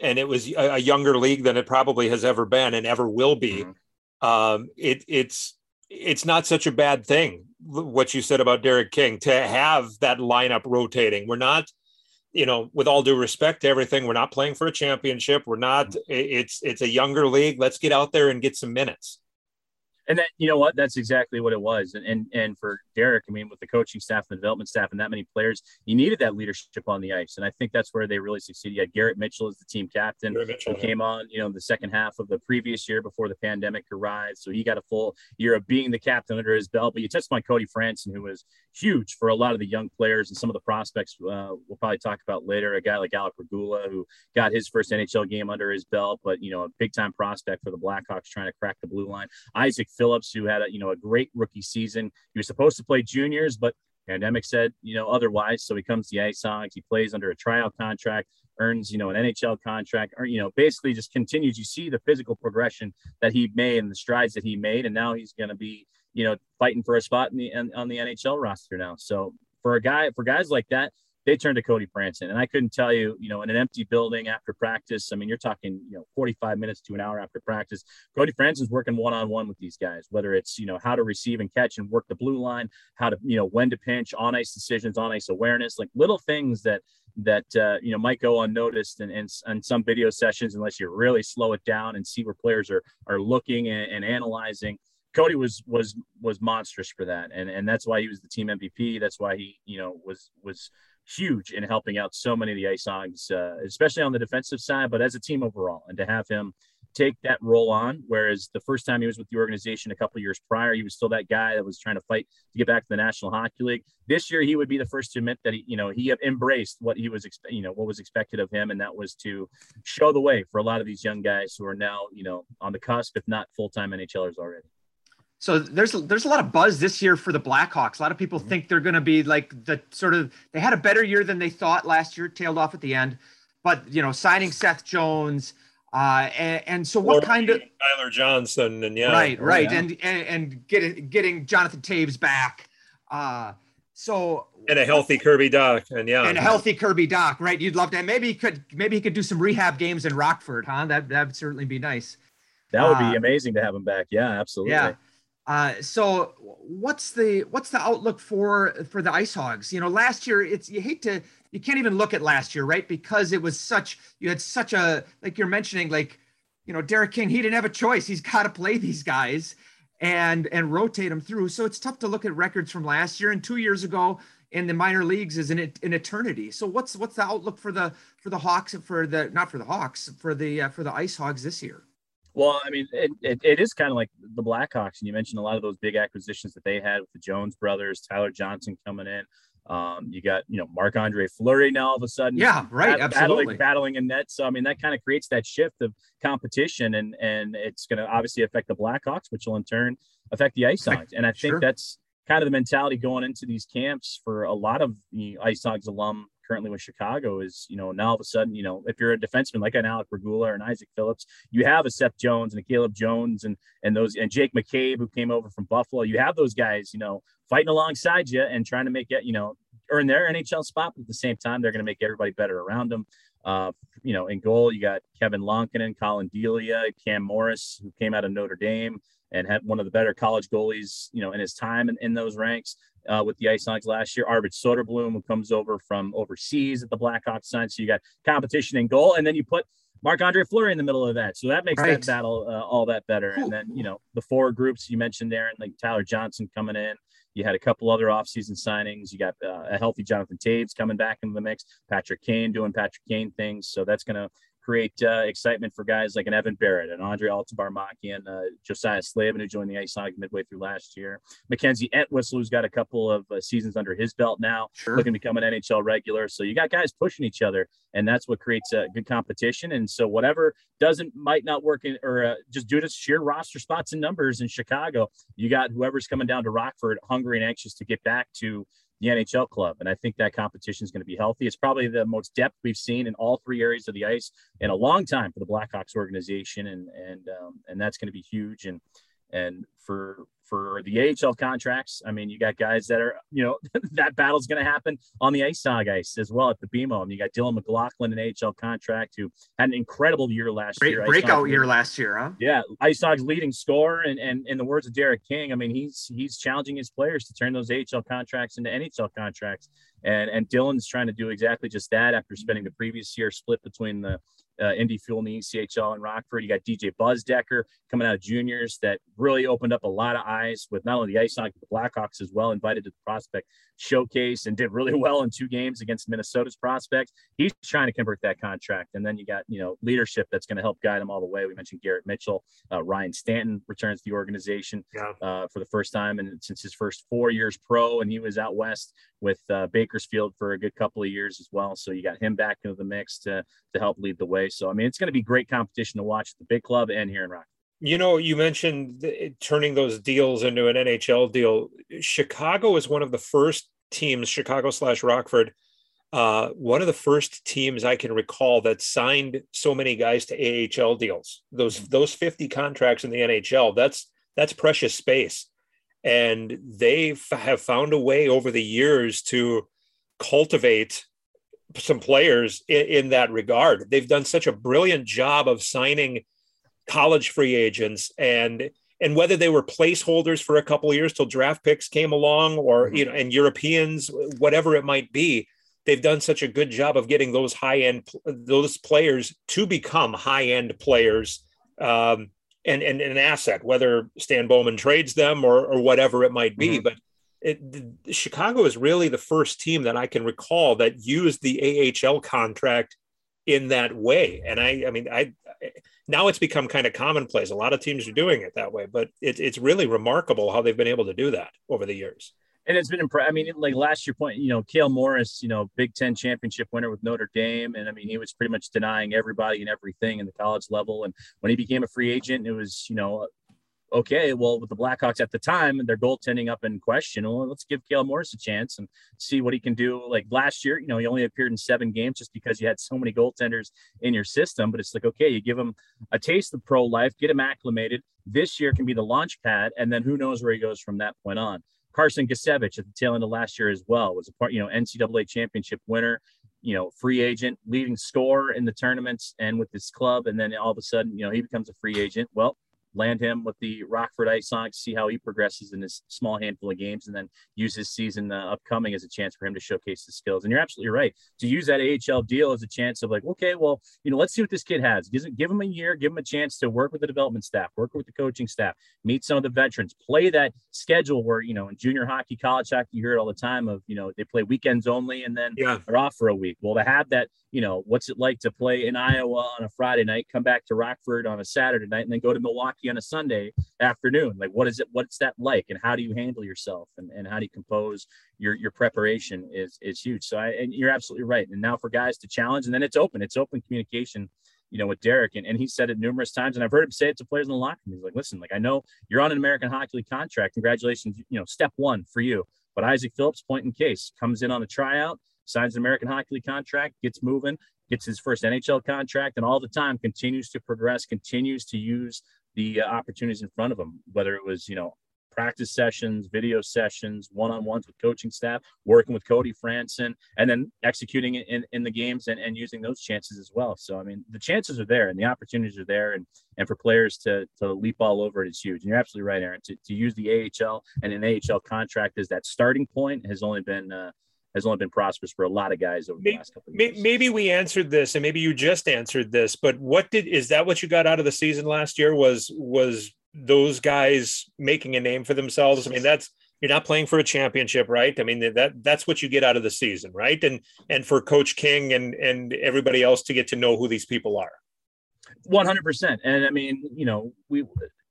and it was a, a younger league than it probably has ever been and ever will be, mm-hmm. um, it it's it's not such a bad thing. What you said about Derek King to have that lineup rotating, we're not. You know, with all due respect to everything, we're not playing for a championship. We're not, it's, it's a younger league. Let's get out there and get some minutes. And that, you know what, that's exactly what it was. And, and, and for Derek, I mean, with the coaching staff and the development staff and that many players, you needed that leadership on the ice. And I think that's where they really succeeded. You had Garrett Mitchell as the team captain who came on, you know, the second half of the previous year before the pandemic arrived. So he got a full year of being the captain under his belt, but you touched on Cody Franson, who was huge for a lot of the young players and some of the prospects uh, we'll probably talk about later. A guy like Alec Regula, who got his first N H L game under his belt, but, you know, a big time prospect for the Blackhawks trying to crack the blue line. Isaac Phillips, who had a, you know, a great rookie season. He was supposed to play juniors, but pandemic said, you know, otherwise. So he comes to the Ice Hogs. He plays under a tryout contract, earns, you know, an N H L contract, or, you know, basically just continues. You see the physical progression that he made and the strides that he made. And now he's going to be, you know, fighting for a spot in the, on the N H L roster now. So for a guy, for guys like that, they turned to Cody Franson. And I couldn't tell you, you know, in an empty building after practice, I mean, you're talking, you know, forty-five minutes to an hour after practice, Cody Franson's working one-on-one with these guys, whether it's, you know, how to receive and catch and work the blue line, how to, you know, when to pinch, on-ice decisions, on-ice awareness, like little things that, that, uh, you know, might go unnoticed in, in, in some video sessions, unless you really slow it down and see where players are, are looking and, and analyzing. Cody was was was monstrous for that. And, and that's why he was the team M V P. That's why he, you know, was was huge in helping out so many of the Ice Hogs, uh, especially on the defensive side, but as a team overall. And to have him take that role on, whereas the first time he was with the organization a couple of years prior, he was still that guy that was trying to fight to get back to the National Hockey League. This year, he would be the first to admit that he, you know, he embraced what he was, you know, what was expected of him, and that was to show the way for a lot of these young guys who are now, you know, on the cusp, if not full-time N H Lers already. So there's there's a lot of buzz this year for the Blackhawks. A lot of people mm-hmm. think they're going to be like the sort of they had a better year than they thought last year, tailed off at the end. But, you know, signing Seth Jones, Uh, and, and so what kind of Tyler Johnson and yeah, right, right. Yeah. And, and, and getting, getting Jonathan Taves back. Uh, so and a healthy Kirby Dach and yeah, and a healthy Kirby Dach, right. You'd love to, maybe he could, maybe he could do some rehab games in Rockford, huh? That, that'd certainly be nice. That would be uh, amazing to have him back. Yeah, absolutely. Yeah. Uh, so what's the, what's the outlook for, for the Ice Hogs? You know, last year it's, you hate to, you can't even look at last year, right? Because it was such, you had such a, like you're mentioning, like, you know, Derek King, he didn't have a choice. He's got to play these guys and, and rotate them through. So it's tough to look at records from last year and two years ago in the minor leagues is an, an eternity. So what's, what's the outlook for the, for the Hawks and for the, not for the Hawks, for the, uh, for the Ice Hogs this year? Well, I mean, it, it, it is kind of like the Blackhawks, and you mentioned a lot of those big acquisitions that they had with the Jones brothers, Tyler Johnson coming in. Um, you got, you know, Marc-Andre Fleury now all of a sudden. Yeah, right. Bat- absolutely. Battling, battling in net. So, I mean, that kind of creates that shift of competition, and and it's going to obviously affect the Blackhawks, which will in turn affect the Ice Hogs. And I think sure. that's kind of the mentality going into these camps for a lot of the Ice Hogs alum currently with Chicago is, you know, now all of a sudden, you know, if you're a defenseman like an Alec Regula or an Isaac Phillips, you have a Seth Jones and a Caleb Jones and and those and Jake McCabe who came over from Buffalo. You have those guys, you know, fighting alongside you and trying to make it, you know, earn their N H L spot, but at the same time, they're going to make everybody better around them. Uh, you know, in goal, you got Kevin Lankinen, Colin Delia, Cam Morris, who came out of Notre Dame and had one of the better college goalies, you know, in his time in, in those ranks. Uh, with the Ice Hogs last year, Arvid Soderblom, who comes over from overseas at the Blackhawks signed. So you got competition in goal, and then you put Marc-Andre Fleury in the middle of that. So that makes right. that battle uh, all that better. Cool. And then, you know, the four groups you mentioned, Aaron, like Tyler Johnson coming in. You had a couple other offseason signings. You got uh, a healthy Jonathan Taves coming back into the mix. Patrick Kane doing Patrick Kane things. So that's going to create uh, excitement for guys like an Evan Barrett and Andre Altabar-Maki and uh, Josiah Slavin, who joined the Ice Hogs midway through last year. Mackenzie Entwistle, who's got a couple of uh, seasons under his belt now, sure. looking to become an N H L regular. So you got guys pushing each other, and that's what creates a uh, good competition. And so whatever doesn't, might not work in, or uh, just due to sheer roster spots and numbers in Chicago, you got whoever's coming down to Rockford hungry and anxious to get back to the N H L club. And I think that competition is going to be healthy. It's probably the most depth we've seen in all three areas of the ice in a long time for the Blackhawks organization. And, and, um, and that's going to be huge. And, and for, for the A H L contracts, I mean, you got guys that are, you know, that battle's going to happen on the Ice Hog ice as well at the B M O. And you got Dylan McLaughlin, an A H L contract, who had an incredible year last Break, year. Breakout year last year, huh? Yeah. Ice Hog's leading scorer. And, and in the words of Derek King, I mean, he's, he's challenging his players to turn those A H L contracts into N H L contracts. And, and Dylan's trying to do exactly just that after spending the previous year split between the uh, Indy Fuel and the E C H L in Rockford. You got D J Buzdecker coming out of juniors that really opened up a lot of eyes with not only the Ice Hogs, but the Blackhawks as well, invited to the prospect showcase and did really well in two games against Minnesota's prospects. He's trying to convert that contract. And then you got, you know, leadership that's going to help guide him all the way. We mentioned Garrett Mitchell, uh, Ryan Stanton returns to the organization yeah. uh, for the first time and since his first four years pro, and he was out West with uh, Bakersfield for a good couple of years as well. So you got him back into the mix to, to help lead the way. So, I mean, it's going to be great competition to watch at the big club and here in Rockford. You know, you mentioned turning those deals into an N H L deal. Chicago is one of the first teams, Chicago slash Rockford, uh, one of the first teams I can recall that signed so many guys to A H L deals. Those those fifty contracts in the N H L, that's that's precious space. And they f- have found a way over the years to cultivate some players in, in that regard. They've done such a brilliant job of signing college free agents, and and whether they were placeholders for a couple of years till draft picks came along, or mm-hmm. you know, and Europeans, whatever it might be, they've done such a good job of getting those high end those players to become high end players, um, and, and and an asset, whether Stan Bowman trades them or or whatever it might be. Mm-hmm. But it, the, Chicago is really the first team that I can recall that used the A H L contract in that way, and I I mean I. I now it's become kind of commonplace. A lot of teams are doing it that way, but it, it's really remarkable how they've been able to do that over the years. And it's been impressive. I mean, like last year point, you know, Cale Morris, you know, Big Ten championship winner with Notre Dame. And I mean, he was pretty much denying everybody and everything in the college level. And when he became a free agent, it was, you know, okay, well, with the Blackhawks at the time and their goaltending up in question, well, let's give Cale Morris a chance and see what he can do. Like last year, you know, he only appeared in seven games just because you had so many goaltenders in your system. But it's like, okay, you give him a taste of pro life, get him acclimated. This year can be the launch pad, and then who knows where he goes from that point on. Carson Gusevich at the tail end of last year as well was a part, you know, N C double A championship winner, you know, free agent, leading scorer in the tournaments and with his club. And then all of a sudden, you know, he becomes a free agent. Well, land him with the Rockford Ice Hogs, see how he progresses in his small handful of games, and then use his season uh, upcoming as a chance for him to showcase his skills. And you're absolutely right to use that A H L deal as a chance of like, okay, well, you know, let's see what this kid has. Give, give him a year, give him a chance to work with the development staff, work with the coaching staff, meet some of the veterans, play that schedule where, you know, in junior hockey, college hockey, you hear it all the time of, you know, they play weekends only and then yeah. they're off for a week. Well, to have that, you know, what's it like to play in Iowa on a Friday night, come back to Rockford on a Saturday night, and then go to Milwaukee on a Sunday afternoon. Like, what is it? What's that like? And how do you handle yourself? And, and how do you compose your your preparation is is huge. So I, and you're absolutely right. And now for guys to challenge, and then it's open. It's open communication, you know, with Derek. And, and he said it numerous times. And I've heard him say it to players in the locker room. He's like, listen, like, I know you're on an American Hockey League contract. Congratulations, you know, step one for you. But Isaac Phillips, point in case, comes in on a tryout, signs an American Hockey League contract, gets moving, gets his first N H L contract, and all the time continues to progress, continues to use the opportunities in front of them, whether it was, you know, practice sessions, video sessions, one-on-ones with coaching staff, working with Cody Franson, and then executing in, in the games and, and using those chances as well. So, I mean, the chances are there and the opportunities are there, and, and for players to, to leap all over it is huge. And you're absolutely right, Aaron, to, to use the A H L and an A H L contract as that starting point has only been uh, has only been prosperous for a lot of guys over the maybe, last couple of years. Maybe we answered this, and maybe you just answered this, but what did, is that what you got out of the season last year was, was those guys making a name for themselves? I mean, that's, you're not playing for a championship, right? I mean, that that's what you get out of the season, right? And, and for Coach King and, and everybody else to get to know who these people are. one hundred percent. And I mean, you know, we,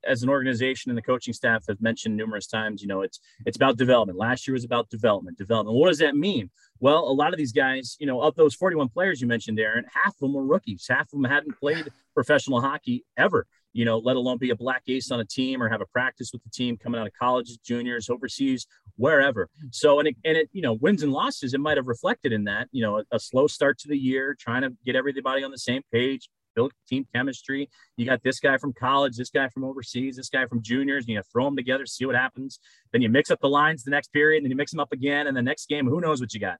as an organization and the coaching staff have mentioned numerous times, you know, it's, it's about development. Last year was about development, development. What does that mean? Well, a lot of these guys, you know, of those forty-one players you mentioned, Aaron, half of them were rookies. Half of them hadn't played professional hockey ever, you know, let alone be a black ace on a team or have a practice with the team coming out of college, juniors, overseas, wherever. So, and it, and it, you know, wins and losses, it might've reflected in that, you know, a, a slow start to the year, trying to get everybody on the same page, build team chemistry. You got this guy from college, this guy from overseas, this guy from juniors, and you throw them together, see what happens. Then you mix up the lines the next period, and then you mix them up again. And the next game, who knows what you got.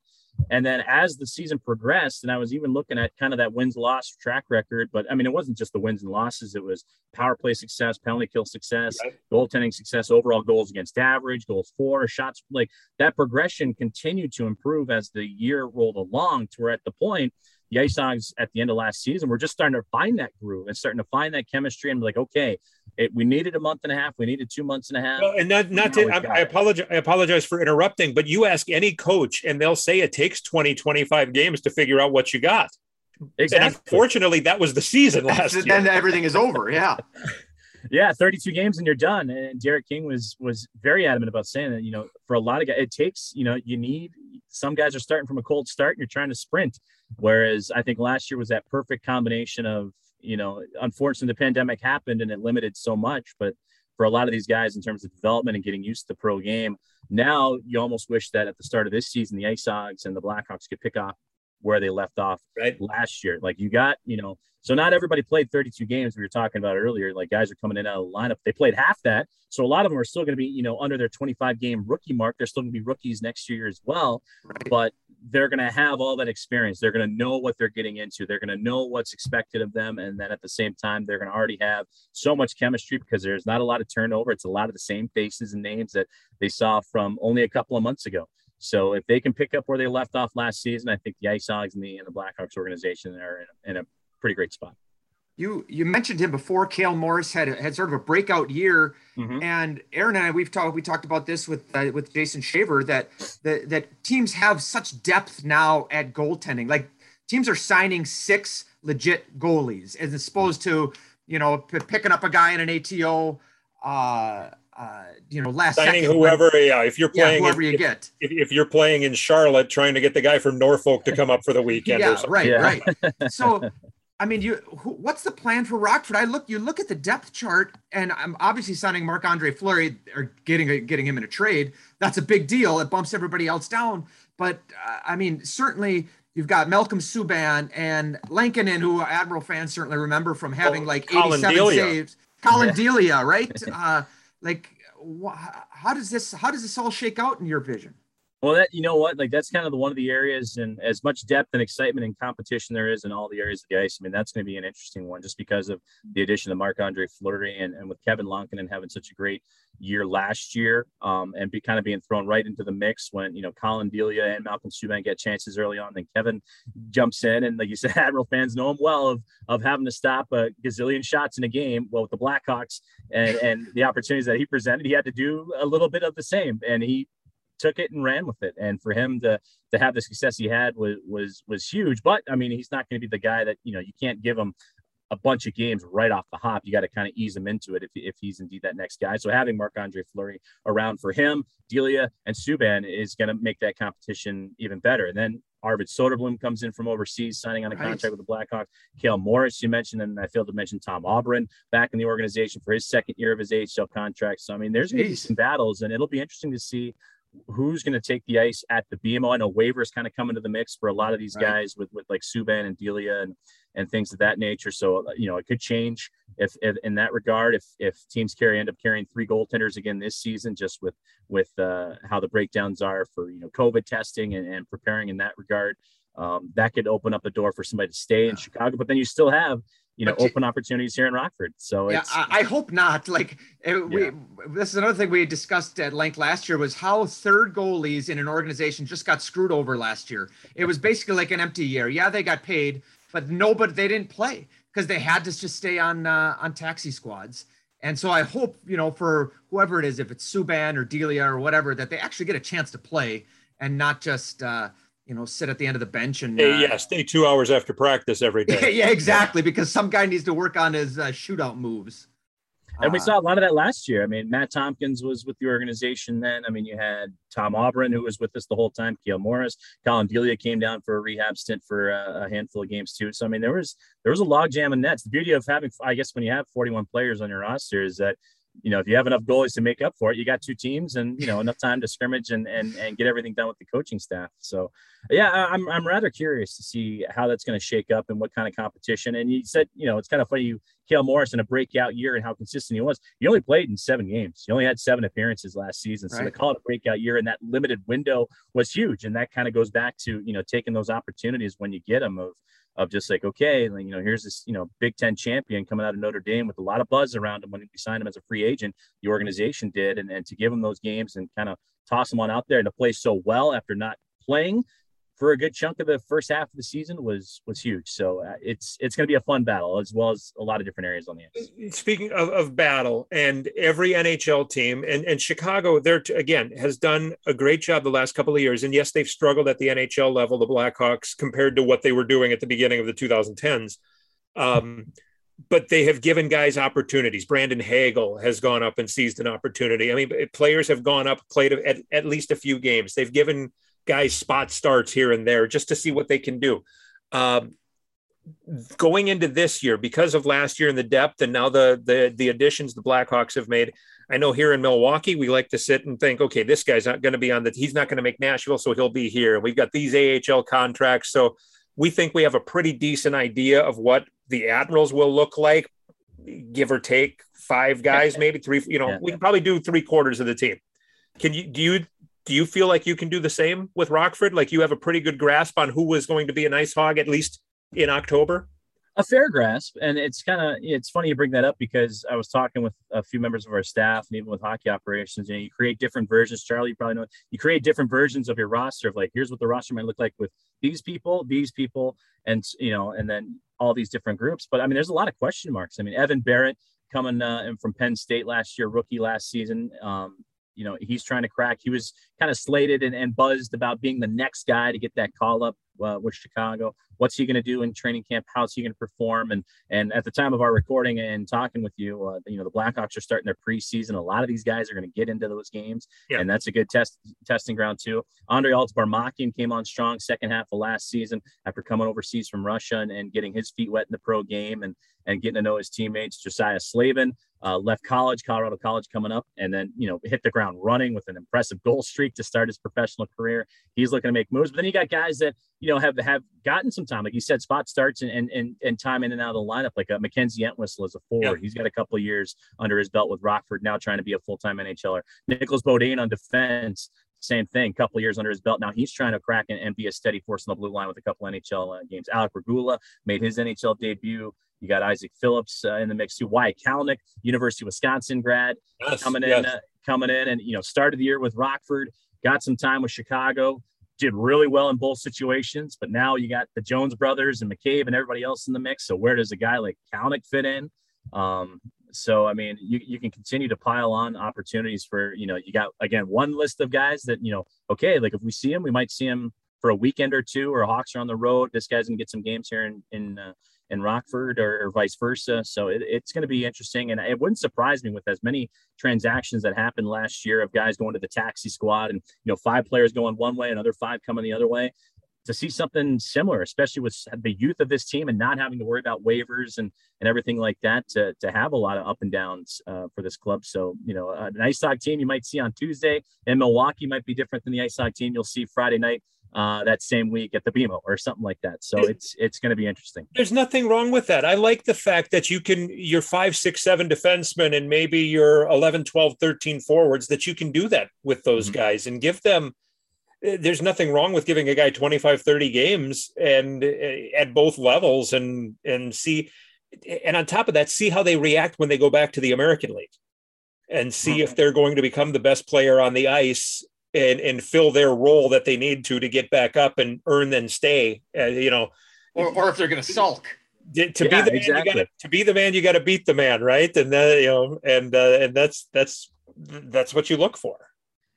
And then as the season progressed, and I was even looking at kind of that wins loss track record, but I mean, it wasn't just the wins and losses. It was power play success, penalty kill success, right, goaltending success, overall goals against average, goals for, shots. Like that progression continued to improve as the year rolled along to where at the point, the Ice Hogs at the end of last season, we're just starting to find that groove and starting to find that chemistry. And be like, okay, it, we needed a month and a half. We needed two months and a half. Well, and not, not to, I, I apologize. I apologize for interrupting, but you ask any coach and they'll say it takes twenty, twenty-five games to figure out what you got. Exactly. And unfortunately, that was the season last year. Then everything is over. Yeah. Yeah, thirty-two games and you're done. And Derek King was was very adamant about saying that, you know, for a lot of guys, it takes, you know, you need, some guys are starting from a cold start and you're trying to sprint. Whereas I think last year was that perfect combination of, you know, unfortunately the pandemic happened and it limited so much, but for a lot of these guys in terms of development and getting used to the pro game, now you almost wish that at the start of this season, the Ice Hogs and the Blackhawks could pick up where they left off right last year. Like you got, you know, so not everybody played thirty-two games we were talking about earlier. Like guys are coming in out of the lineup. They played half that. So a lot of them are still going to be, you know, under their twenty-five game rookie mark. They're still going to be rookies next year as well, right, but they're going to have all that experience. They're going to know what they're getting into. They're going to know what's expected of them. And then at the same time, they're going to already have so much chemistry because there's not a lot of turnover. It's a lot of the same faces and names that they saw from only a couple of months ago. So if they can pick up where they left off last season, I think the Ice Hogs and the, and the Blackhawks organization are in a, in a pretty great spot. You you mentioned him before. Cale Morris had a, had sort of a breakout year, mm-hmm. and Aaron and I we've talked we talked about this with uh, with Jason Shaver that that that teams have such depth now at goaltending. Like teams are signing six legit goalies as opposed to, you know, p- picking up a guy in an A T O. Uh, Uh, you know, last signing second, whoever, but, yeah. If you're playing, yeah, whoever if, you if, get, if, if you're playing in Charlotte, trying to get the guy from Norfolk to come up for the weekend, yeah, or something. right, yeah. right. So, I mean, you. Who, what's the plan for Rockford? I look. You look at the depth chart, and I'm obviously signing Marc-Andre Fleury or getting a, getting him in a trade. That's a big deal. It bumps everybody else down. But uh, I mean, certainly you've got Malcolm Subban and Lankinen, and who Admiral fans certainly remember from having oh, like Colin eighty-seven Delia. saves. Colin Delia, right? Uh, like, wh- how does this? How does this all shake out in your vision? Well, that, you know what, like that's kind of the, one of the areas, and as much depth and excitement and competition there is in all the areas of the ice. I mean, that's going to be an interesting one just because of the addition of Marc-Andre Fleury and, and with Kevin Lankinen having such a great year last year um, and be kind of being thrown right into the mix when, you know, Colin Delia and Malcolm Subban get chances early on. Then Kevin jumps in, and like you said, Admiral fans know him well of, of having to stop a gazillion shots in a game. Well, with the Blackhawks and, and the opportunities that he presented, he had to do a little bit of the same, and he took it and ran with it. And for him to to have the success he had was was was huge. But I mean, he's not going to be the guy that, you know, you can't give him a bunch of games right off the hop. You got to kind of ease him into it if, if he's indeed that next guy. So having Marc-Andre Fleury around for him, Delia and Subban is going to make that competition even better. And then Arvid Soderblom comes in from overseas, signing on a contract nice. with the Blackhawks. Cale Morris, you mentioned, and I failed to mention Tom Auberon back in the organization for his second year of his A H L contract. So I mean, there's going to be some battles, and it'll be interesting to see who's going to take the ice at the B M O. I know waivers kind of come into the mix for a lot of these right. guys with, with like Subban and Delia and, and things of that nature. So, you know, it could change if, if in that regard, if, if teams carry, end up carrying three goaltenders again this season, just with, with uh, how the breakdowns are for, you know, COVID testing and, and preparing in that regard, um, that could open up the door for somebody to stay yeah. in Chicago, but then you still have, you know, but open opportunities here in Rockford. So yeah, it's, I, I hope not. Like it, we, yeah. this is another thing we discussed at length last year, was how third goalies in an organization just got screwed over last year. It was basically like an empty year. Yeah, they got paid, but nobody, they didn't play because they had to just stay on uh, on taxi squads. And so I hope, you know, for whoever it is, if it's Subban or Delia or whatever, that they actually get a chance to play and not just uh, you know, sit at the end of the bench and uh, hey, yeah, stay two hours after practice every day. yeah, exactly. Because some guy needs to work on his uh, shootout moves. And uh, we saw a lot of that last year. I mean, Matt Tompkins was with the organization then. I mean, you had Tom Auberon, who was with us the whole time, Cale Morris, Colin Delia came down for a rehab stint for uh, a handful of games too. So, I mean, there was, there was a logjam in nets. The beauty of having, I guess, when you have forty-one players on your roster is that, you know, if you have enough goalies to make up for it, you got two teams and, you know, enough time to scrimmage and, and, and get everything done with the coaching staff. So, yeah, I'm I'm rather curious to see how that's going to shake up and what kind of competition. And you said, you know, it's kind of funny, you Cale Morris in a breakout year and how consistent he was. He only played in seven games. He only had seven appearances last season. So right. to call it a breakout year in that limited window was huge. And that kind of goes back to, you know, taking those opportunities when you get them of, of just like, okay, you know, here's this, you know, Big Ten champion coming out of Notre Dame with a lot of buzz around him when we signed him as a free agent, the organization did. And, and to give him those games and kind of toss him on out there and to play so well after not playing for a good chunk of the first half of the season was, was huge. So uh, it's, it's going to be a fun battle, as well as a lot of different areas on the ice. Speaking of, of battle, and every N H L team, and, and Chicago there t- again has done a great job the last couple of years. And yes, they've struggled at the N H L level, the Blackhawks, compared to what they were doing at the beginning of the twenty tens. Um, but they have given guys opportunities. Brandon Hagel has gone up and seized an opportunity. I mean, players have gone up, played at, at least a few games. They've given guys spot starts here and there just to see what they can do. Um, going into this year, because of last year and the depth and now the, the, the additions the Blackhawks have made, I know here in Milwaukee, we like to sit and think, okay, this guy's not going to be on the, he's not going to make Nashville, so he'll be here. And we've got these A H L contracts. So we think we have a pretty decent idea of what the Admirals will look like, give or take five guys, maybe three, you know, yeah, we can yeah. probably do three quarters of the team. Can you, do you, Do you feel like you can do the same with Rockford? Like you have a pretty good grasp on who was going to be an Ice Hog, at least in October? A fair grasp. And it's kind of, it's funny you bring that up, because I was talking with a few members of our staff and even with hockey operations, and you create different versions. Charlie, you probably know, you create different versions of your roster of like, here's what the roster might look like with these people, these people, and, you know, and then all these different groups. But I mean, there's a lot of question marks. I mean, Evan Barrett coming uh, from Penn State last year, rookie last season, um, you know, he's trying to crack. He was kind of slated and, and buzzed about being the next guy to get that call up. uh, with Chicago. What's he going to do in training camp? How's he going to perform? And and at the time of our recording and talking with you, uh, you know, the Blackhawks are starting their preseason. A lot of these guys are going to get into those games, yeah. and that's a good test testing ground too. Andre Altbarmakian came on strong second half of last season after coming overseas from Russia and, and getting his feet wet in the pro game and and getting to know his teammates. Josiah Slavin uh, left college, Colorado College coming up, and then, you know, hit the ground running with an impressive goal streak to start his professional career. He's looking to make moves. But then you got guys that, you know, have have gotten some time. Like you said, spot starts and and and time in and out of the lineup, like a Mackenzie Entwistle as a forward. Yeah. He's got a couple of years under his belt with Rockford, now trying to be a full-time N H L er. Nicholas Beaudin on defense, same thing, couple years under his belt. Now he's trying to crack and, and be a steady force on the blue line with a couple N H L uh, games. Alec Regula made his N H L debut. You got Isaac Phillips uh, in the mix too. Wyatt Kalnick, University of Wisconsin grad, yes, coming in, yes. uh, coming in, and, you know, started the year with Rockford, got some time with Chicago, did really well in both situations. But now you got the Jones brothers and McCabe and everybody else in the mix. So where does a guy like Kalnick fit in? Um, So, I mean, you, you can continue to pile on opportunities for, you know, you got, again, one list of guys that, you know, okay, like if we see him, we might see him for a weekend or two, or Hawks are on the road. This guy's going to get some games here in, in, uh, in Rockford, or, or vice versa. So it, it's going to be interesting. And it wouldn't surprise me with as many transactions that happened last year of guys going to the taxi squad and, you know, five players going one way, another five coming the other way, to see something similar, especially with the youth of this team and not having to worry about waivers and, and everything like that, to, to have a lot of up and downs uh, for this club. So, you know, an Ice Hog team you might see on Tuesday in Milwaukee might be different than the Ice Hog team you'll see Friday night uh, that same week at the B M O or something like that. So it's, it's going to be interesting. There's nothing wrong with that. I like the fact that you can, your five, six, seven defensemen and maybe your eleven, twelve, thirteen forwards, that you can do that with those mm-hmm. guys and give them. There's nothing wrong with giving a guy twenty-five, thirty games and uh, at both levels and, and see, and on top of that, see how they react when they go back to the American League and see if they're going to become the best player on the ice and, and fill their role that they need to, to get back up and earn and stay, uh, you know, or, or if they're going to sulk. To be yeah, the man, exactly. you gotta, to be the man, you got to beat the man. Right. And then, you know, and, uh, and that's, that's, that's what you look for.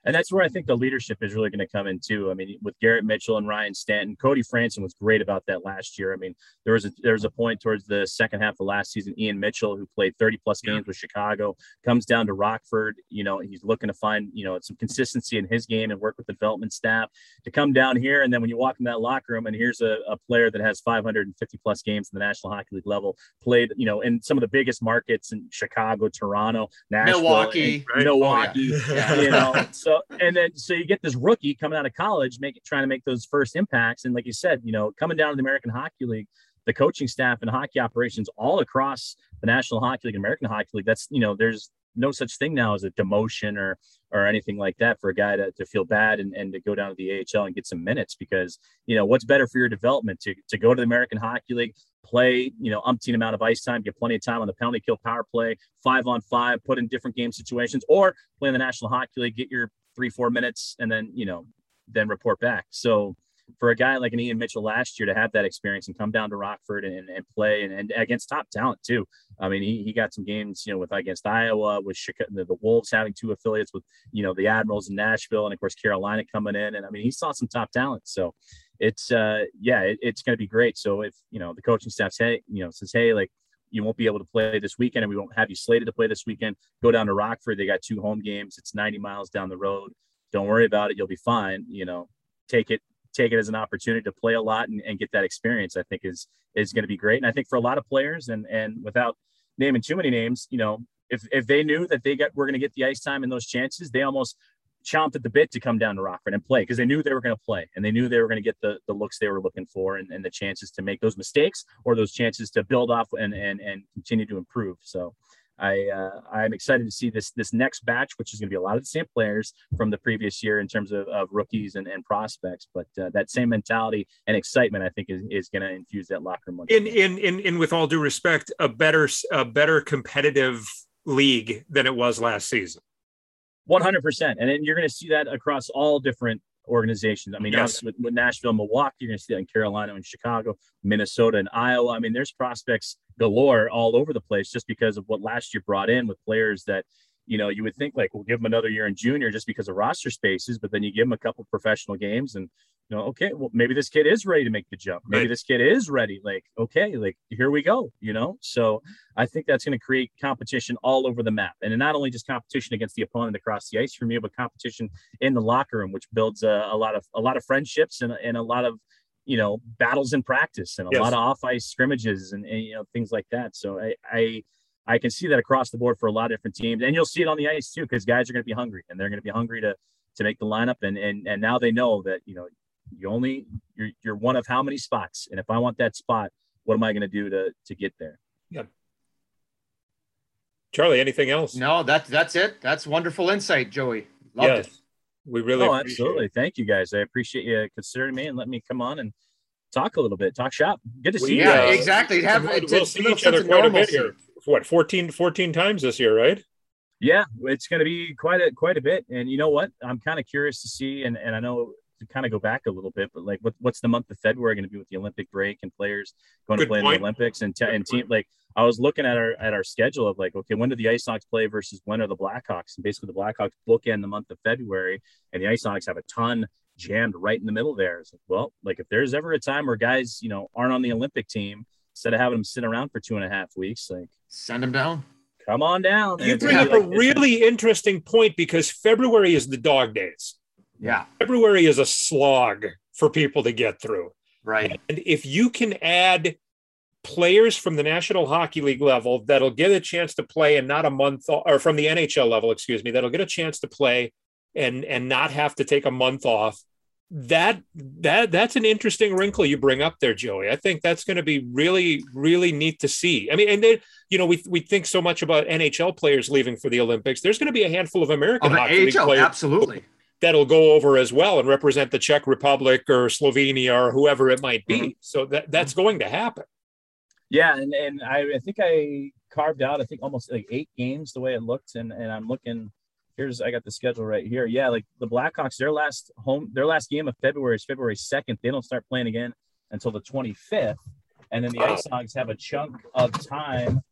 And that's where I think the leadership is really going to come in too. I mean, with Garrett Mitchell and Ryan Stanton, Cody Franson was great about that last year. I mean, there was a, there was a point towards the second half of last season, Ian Mitchell, who played thirty plus games with Chicago, comes down to Rockford. You know, he's looking to find, you know, some consistency in his game and work with the development staff to come down here. And then when you walk in that locker room and here's a, a player that has five hundred fifty plus games in the National Hockey League level, played, you know, in some of the biggest markets in Chicago, Toronto, Nashville, Milwaukee, and, right? Milwaukee, oh, yeah. you know, so, and then, so you get this rookie coming out of college, making, trying to make those first impacts. And like you said, you know, coming down to the American Hockey League, the coaching staff and hockey operations all across the National Hockey League, American Hockey League, that's, you know, there's no such thing now as a demotion or, or anything like that for a guy to, to feel bad and, and to go down to the A H L and get some minutes, because, you know, what's better for your development to, to go to the American Hockey League, play, you know, umpteen amount of ice time, get plenty of time on the penalty kill, power play, five on five, put in different game situations, or play in the National Hockey League, get your three, four minutes, and then, you know, then report back. So for a guy like an Ian Mitchell last year to have that experience and come down to Rockford and, and play and, and against top talent too. I mean, he, he got some games, you know, with against Iowa, with Chicago, the, the Wolves having two affiliates with, you know, the Admirals in Nashville, and of course Carolina coming in. And I mean, he saw some top talent. So it's, uh, yeah, it, it's going to be great. So if, you know, the coaching staff say, you know, says, hey, like, you won't be able to play this weekend and we won't have you slated to play this weekend, go down to Rockford. They got two home games. It's ninety miles down the road. Don't worry about it. You'll be fine. You know, take it. Take it as an opportunity to play a lot and, and get that experience, I think is, is going to be great. And I think for a lot of players, and, and without naming too many names, you know, if, if they knew that they got, were going to get the ice time and those chances, they almost chomped at the bit to come down to Rockford and play, because they knew they were going to play and they knew they were going to get the, the looks they were looking for and, and the chances to make those mistakes or those chances to build off and, and, and continue to improve. So I, uh, I'm excited to see this, this next batch, which is going to be a lot of the same players from the previous year in terms of, of rookies and, and prospects, but uh, that same mentality and excitement, I think is, is going to infuse that locker room. In, in, in, in, with all due respect, a better, a better competitive league than it was last season. one hundred percent. And then you're going to see that across all different organizations. I mean, yes. with, with Nashville, Milwaukee, you're going to see that in Carolina and Chicago, Minnesota and Iowa. I mean, there's prospects galore all over the place just because of what last year brought in with players that, you know, you would think like, we'll give them another year in junior just because of roster spaces, but then you give them a couple of professional games and you know, okay, well, maybe this kid is ready to make the jump. Maybe right. this kid is ready. Like, okay, like, here we go, you know? So I think that's going to create competition all over the map. And not only just competition against the opponent across the ice from you, but competition in the locker room, which builds a, a lot of, a lot of friendships and, and a lot of, you know, battles in practice and a yes. lot of off ice scrimmages and, and, you know, things like that. So I, I, I can see that across the board for a lot of different teams, and you'll see it on the ice too, because guys are going to be hungry, and they're going to be hungry to, to make the lineup. And, and, and now they know that, you know, you only, you're, you're one of how many spots. And if I want that spot, what am I going to do to, to get there? Yeah. Charlie, anything else? No, that, that's it. That's wonderful insight, Joey. Loved yes. it. We really oh, absolutely. It. Thank you guys. I appreciate you considering me and letting me come on and talk a little bit, talk shop. Good to we, see you. Yeah, guys. Exactly. Have, we'll, we'll see each other quite a bit here. What, fourteen, fourteen times this year, right? Yeah, it's going to be quite a, quite a bit. And you know what? I'm kind of curious to see. And, and I know to kind of go back a little bit, but like, what, what's the month of February going to be with the Olympic break and players going Good to play point. in the Olympics and, te- and team, like, I was looking at our at our schedule of like, okay, when do the Ice Hawks play versus when are the Blackhawks? And basically the Blackhawks bookend the month of February, and the Ice Hawks have a ton jammed right in the middle there. It's like, well, like if there's ever a time where guys, you know, aren't on the Olympic team, instead of having them sit around for two and a half weeks, like send them down. Come on down. You bring up like, a really interesting point, because February is the dog days. Yeah. February is a slog for people to get through. Right. And if you can add players from the National Hockey League level that'll get a chance to play and not a month, or from the N H L level, excuse me, that'll get a chance to play and and not have to take a month off. That that that's an interesting wrinkle you bring up there, Joey. I think that's going to be really, really neat to see. I mean, and then, you know, we we think so much about N H L players leaving for the Olympics. There's going to be a handful of American of Hockey League players. Absolutely. That'll go over as well and represent the Czech Republic or Slovenia or whoever it might be. Mm-hmm. So that, that's going to happen. Yeah, and, and I, I think I carved out, I think, almost like eight games the way it looked, and, and I'm looking – here's – I got the schedule right here. Yeah, like the Blackhawks, their last home – their last game of February is February second. They don't start playing again until the twenty-fifth, and then the Ice Hogs have a chunk of time –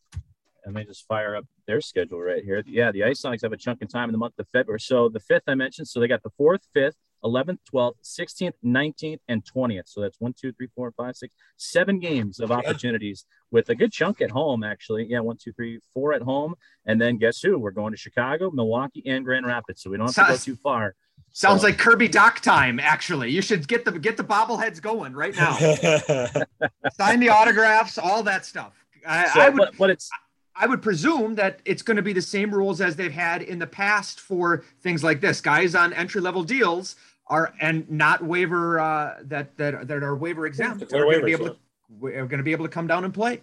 let me just fire up their schedule right here. Yeah, the Ice Hogs have a chunk of time in the month of February. So the fifth I mentioned, so they got the fourth, fifth, eleventh, twelfth, sixteenth, nineteenth, and twentieth. So that's one, two, three, four, five, six, seven games of opportunities with a good chunk at home, actually. Yeah, one, two, three, four at home. And then guess who? We're going to Chicago, Milwaukee, and Grand Rapids. So we don't have to go too far. Sounds so. like Kirby Dach time, actually. You should get the get the bobbleheads going right now. Sign the autographs, all that stuff. I, so, I would, but, but it's – I would presume that it's going to be the same rules as they've had in the past for things like this. Guys on entry-level deals are and not waiver uh, that that that are waiver exempt. Yeah, they're waivers, able to, we're going to be able to come down and play.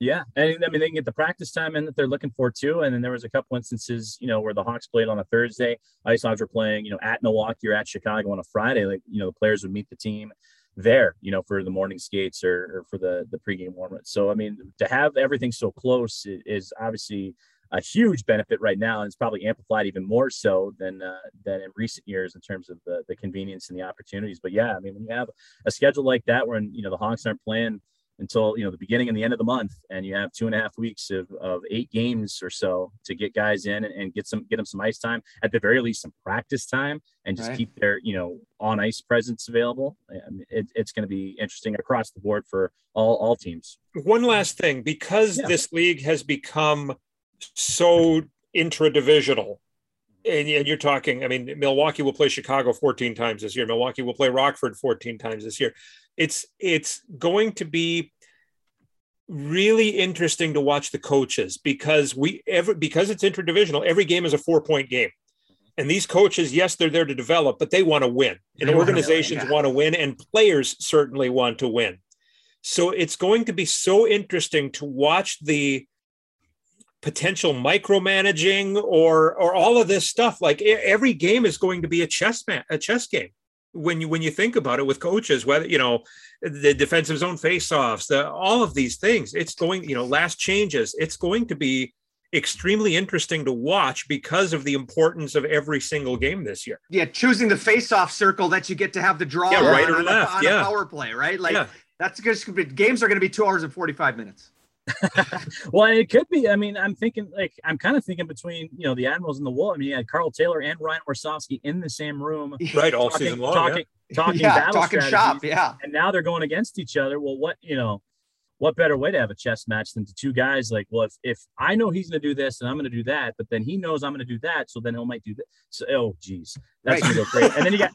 Yeah, and I mean they can get the practice time in that they're looking for too. And then there was a couple instances, you know, where the Hawks played on a Thursday, Ice Hogs were playing, you know, at Milwaukee or at Chicago on a Friday. Like, you know, the players would meet the team there, you know, for the morning skates or, or for the the pregame warm-up. So I mean, to have everything so close is obviously a huge benefit right now, and it's probably amplified even more so than uh, than in recent years in terms of the the convenience and the opportunities. But yeah, I mean, when you have a schedule like that, where you know the Hawks aren't playing until you know the beginning and the end of the month, and you have two and a half weeks of, of eight games or so to get guys in and, and get some get them some ice time, at the very least some practice time, and just right. keep their you know on ice presence available. It, it's going to be interesting across the board for all all teams. One last thing, because yeah. this league has become so intra-divisional. And you're talking, I mean, Milwaukee will play Chicago fourteen times this year. Milwaukee will play Rockford fourteen times this year. It's it's going to be really interesting to watch the coaches, because we ever because it's interdivisional, every game is a four-point game. And these coaches, yes, they're there to develop, but they want to win. And they organizations want to win, yeah. want to win, and players certainly want to win. So it's going to be so interesting to watch the potential micromanaging or or all of this stuff. Like every game is going to be a chess man, a chess game when you when you think about it, with coaches, whether you know the defensive zone faceoffs, the all of these things. It's going, you know, last changes. It's going to be extremely interesting to watch because of the importance of every single game this year. Yeah, choosing the faceoff circle that you get to have the draw yeah, right on, or on left. A, on yeah. a power play, right? Like yeah. that's just games are going to be two hours and forty-five minutes. Well, and it could be. I mean, I'm thinking like I'm kind of thinking between, you know, the Admirals and the Wolves. I mean, you had Carl Taylor and Ryan Warshawski in the same room, right? All talking, season long, talking, yeah. talking yeah, battle talking shop, yeah. And now they're going against each other. Well, what you know, what better way to have a chess match than to two guys like, well, if if I know he's going to do this and I'm going to do that, but then he knows I'm going to do that, so then he might do that. So, oh, geez, that's right. going to go crazy. And then you got.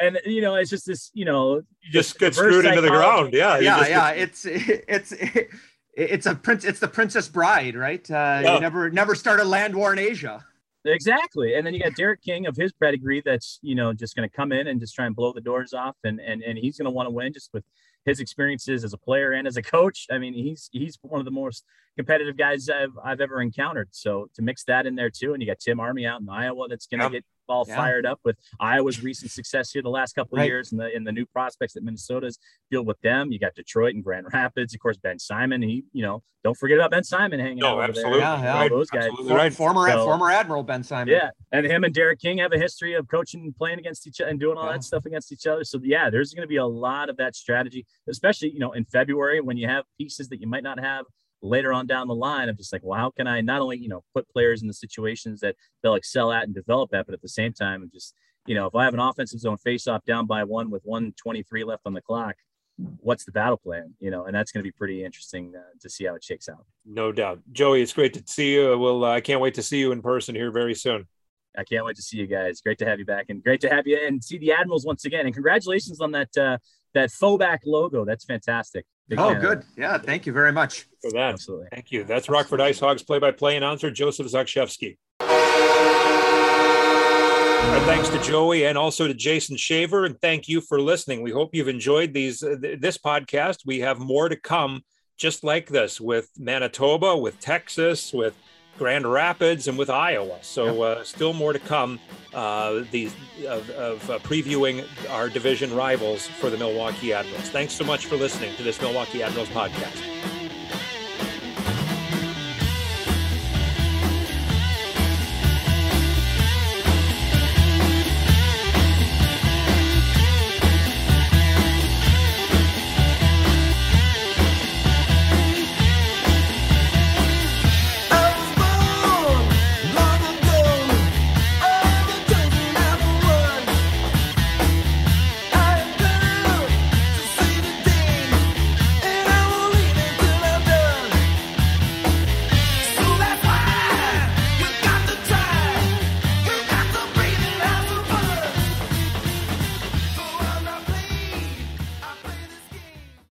And, you know, it's just this, you know, you just get screwed psychology. into the ground. Yeah. Yeah. Yeah. Get... It's, it's, it's, it's a prince. It's the Princess Bride, right? Uh, yeah. You never, never start a land war in Asia. Exactly. And then you got Derek King of his pedigree. That's, you know, just going to come in and just try and blow the doors off. And, and, and he's going to want to win just with his experiences as a player and as a coach. I mean, he's, he's one of the most competitive guys I've, I've ever encountered. So to mix that in there too. And you got Tim Armey out in Iowa. That's going to yeah. get, all yeah. fired up with Iowa's recent success here the last couple of right. years and the in the new prospects that Minnesota's deal with them. You got Detroit and Grand Rapids, of course, Ben Simon. He, you know, don't forget about Ben Simon hanging no, out absolutely. There. Yeah, yeah. All those guys. Right. Former so, former Admiral Ben Simon. Yeah. And him and Derek King have a history of coaching and playing against each other and doing all yeah. that stuff against each other. So yeah, there's going to be a lot of that strategy, especially, you know, in February when you have pieces that you might not have later on down the line. I'm just like, well, how can I not only, you know, put players in the situations that they'll excel at and develop at, but at the same time, I'm just, you know, if I have an offensive zone faceoff down by one with one twenty-three left on the clock, what's the battle plan, you know? And that's going to be pretty interesting uh, to see how it shakes out. No doubt. Joey, it's great to see you. Well, uh, I can't wait to see you in person here very soon. I can't wait to see you guys. Great to have you back and great to have you and see the Admirals once again. And congratulations on that, uh, that Fobac logo. That's fantastic. Big oh, good. Yeah. Thank you very much for that. Absolutely. Thank you. That's Rockford Ice Hogs play-by-play announcer, Joseph Zakszewski. Our thanks to Joey and also to Jason Shaver. And thank you for listening. We hope you've enjoyed these, uh, th- this podcast. We have more to come just like this with Manitoba, with Texas, with Grand Rapids, and with Iowa. So uh, still more to come uh, these, of, of uh, previewing our division rivals for the Milwaukee Admirals. Thanks so much for listening to this Milwaukee Admirals podcast.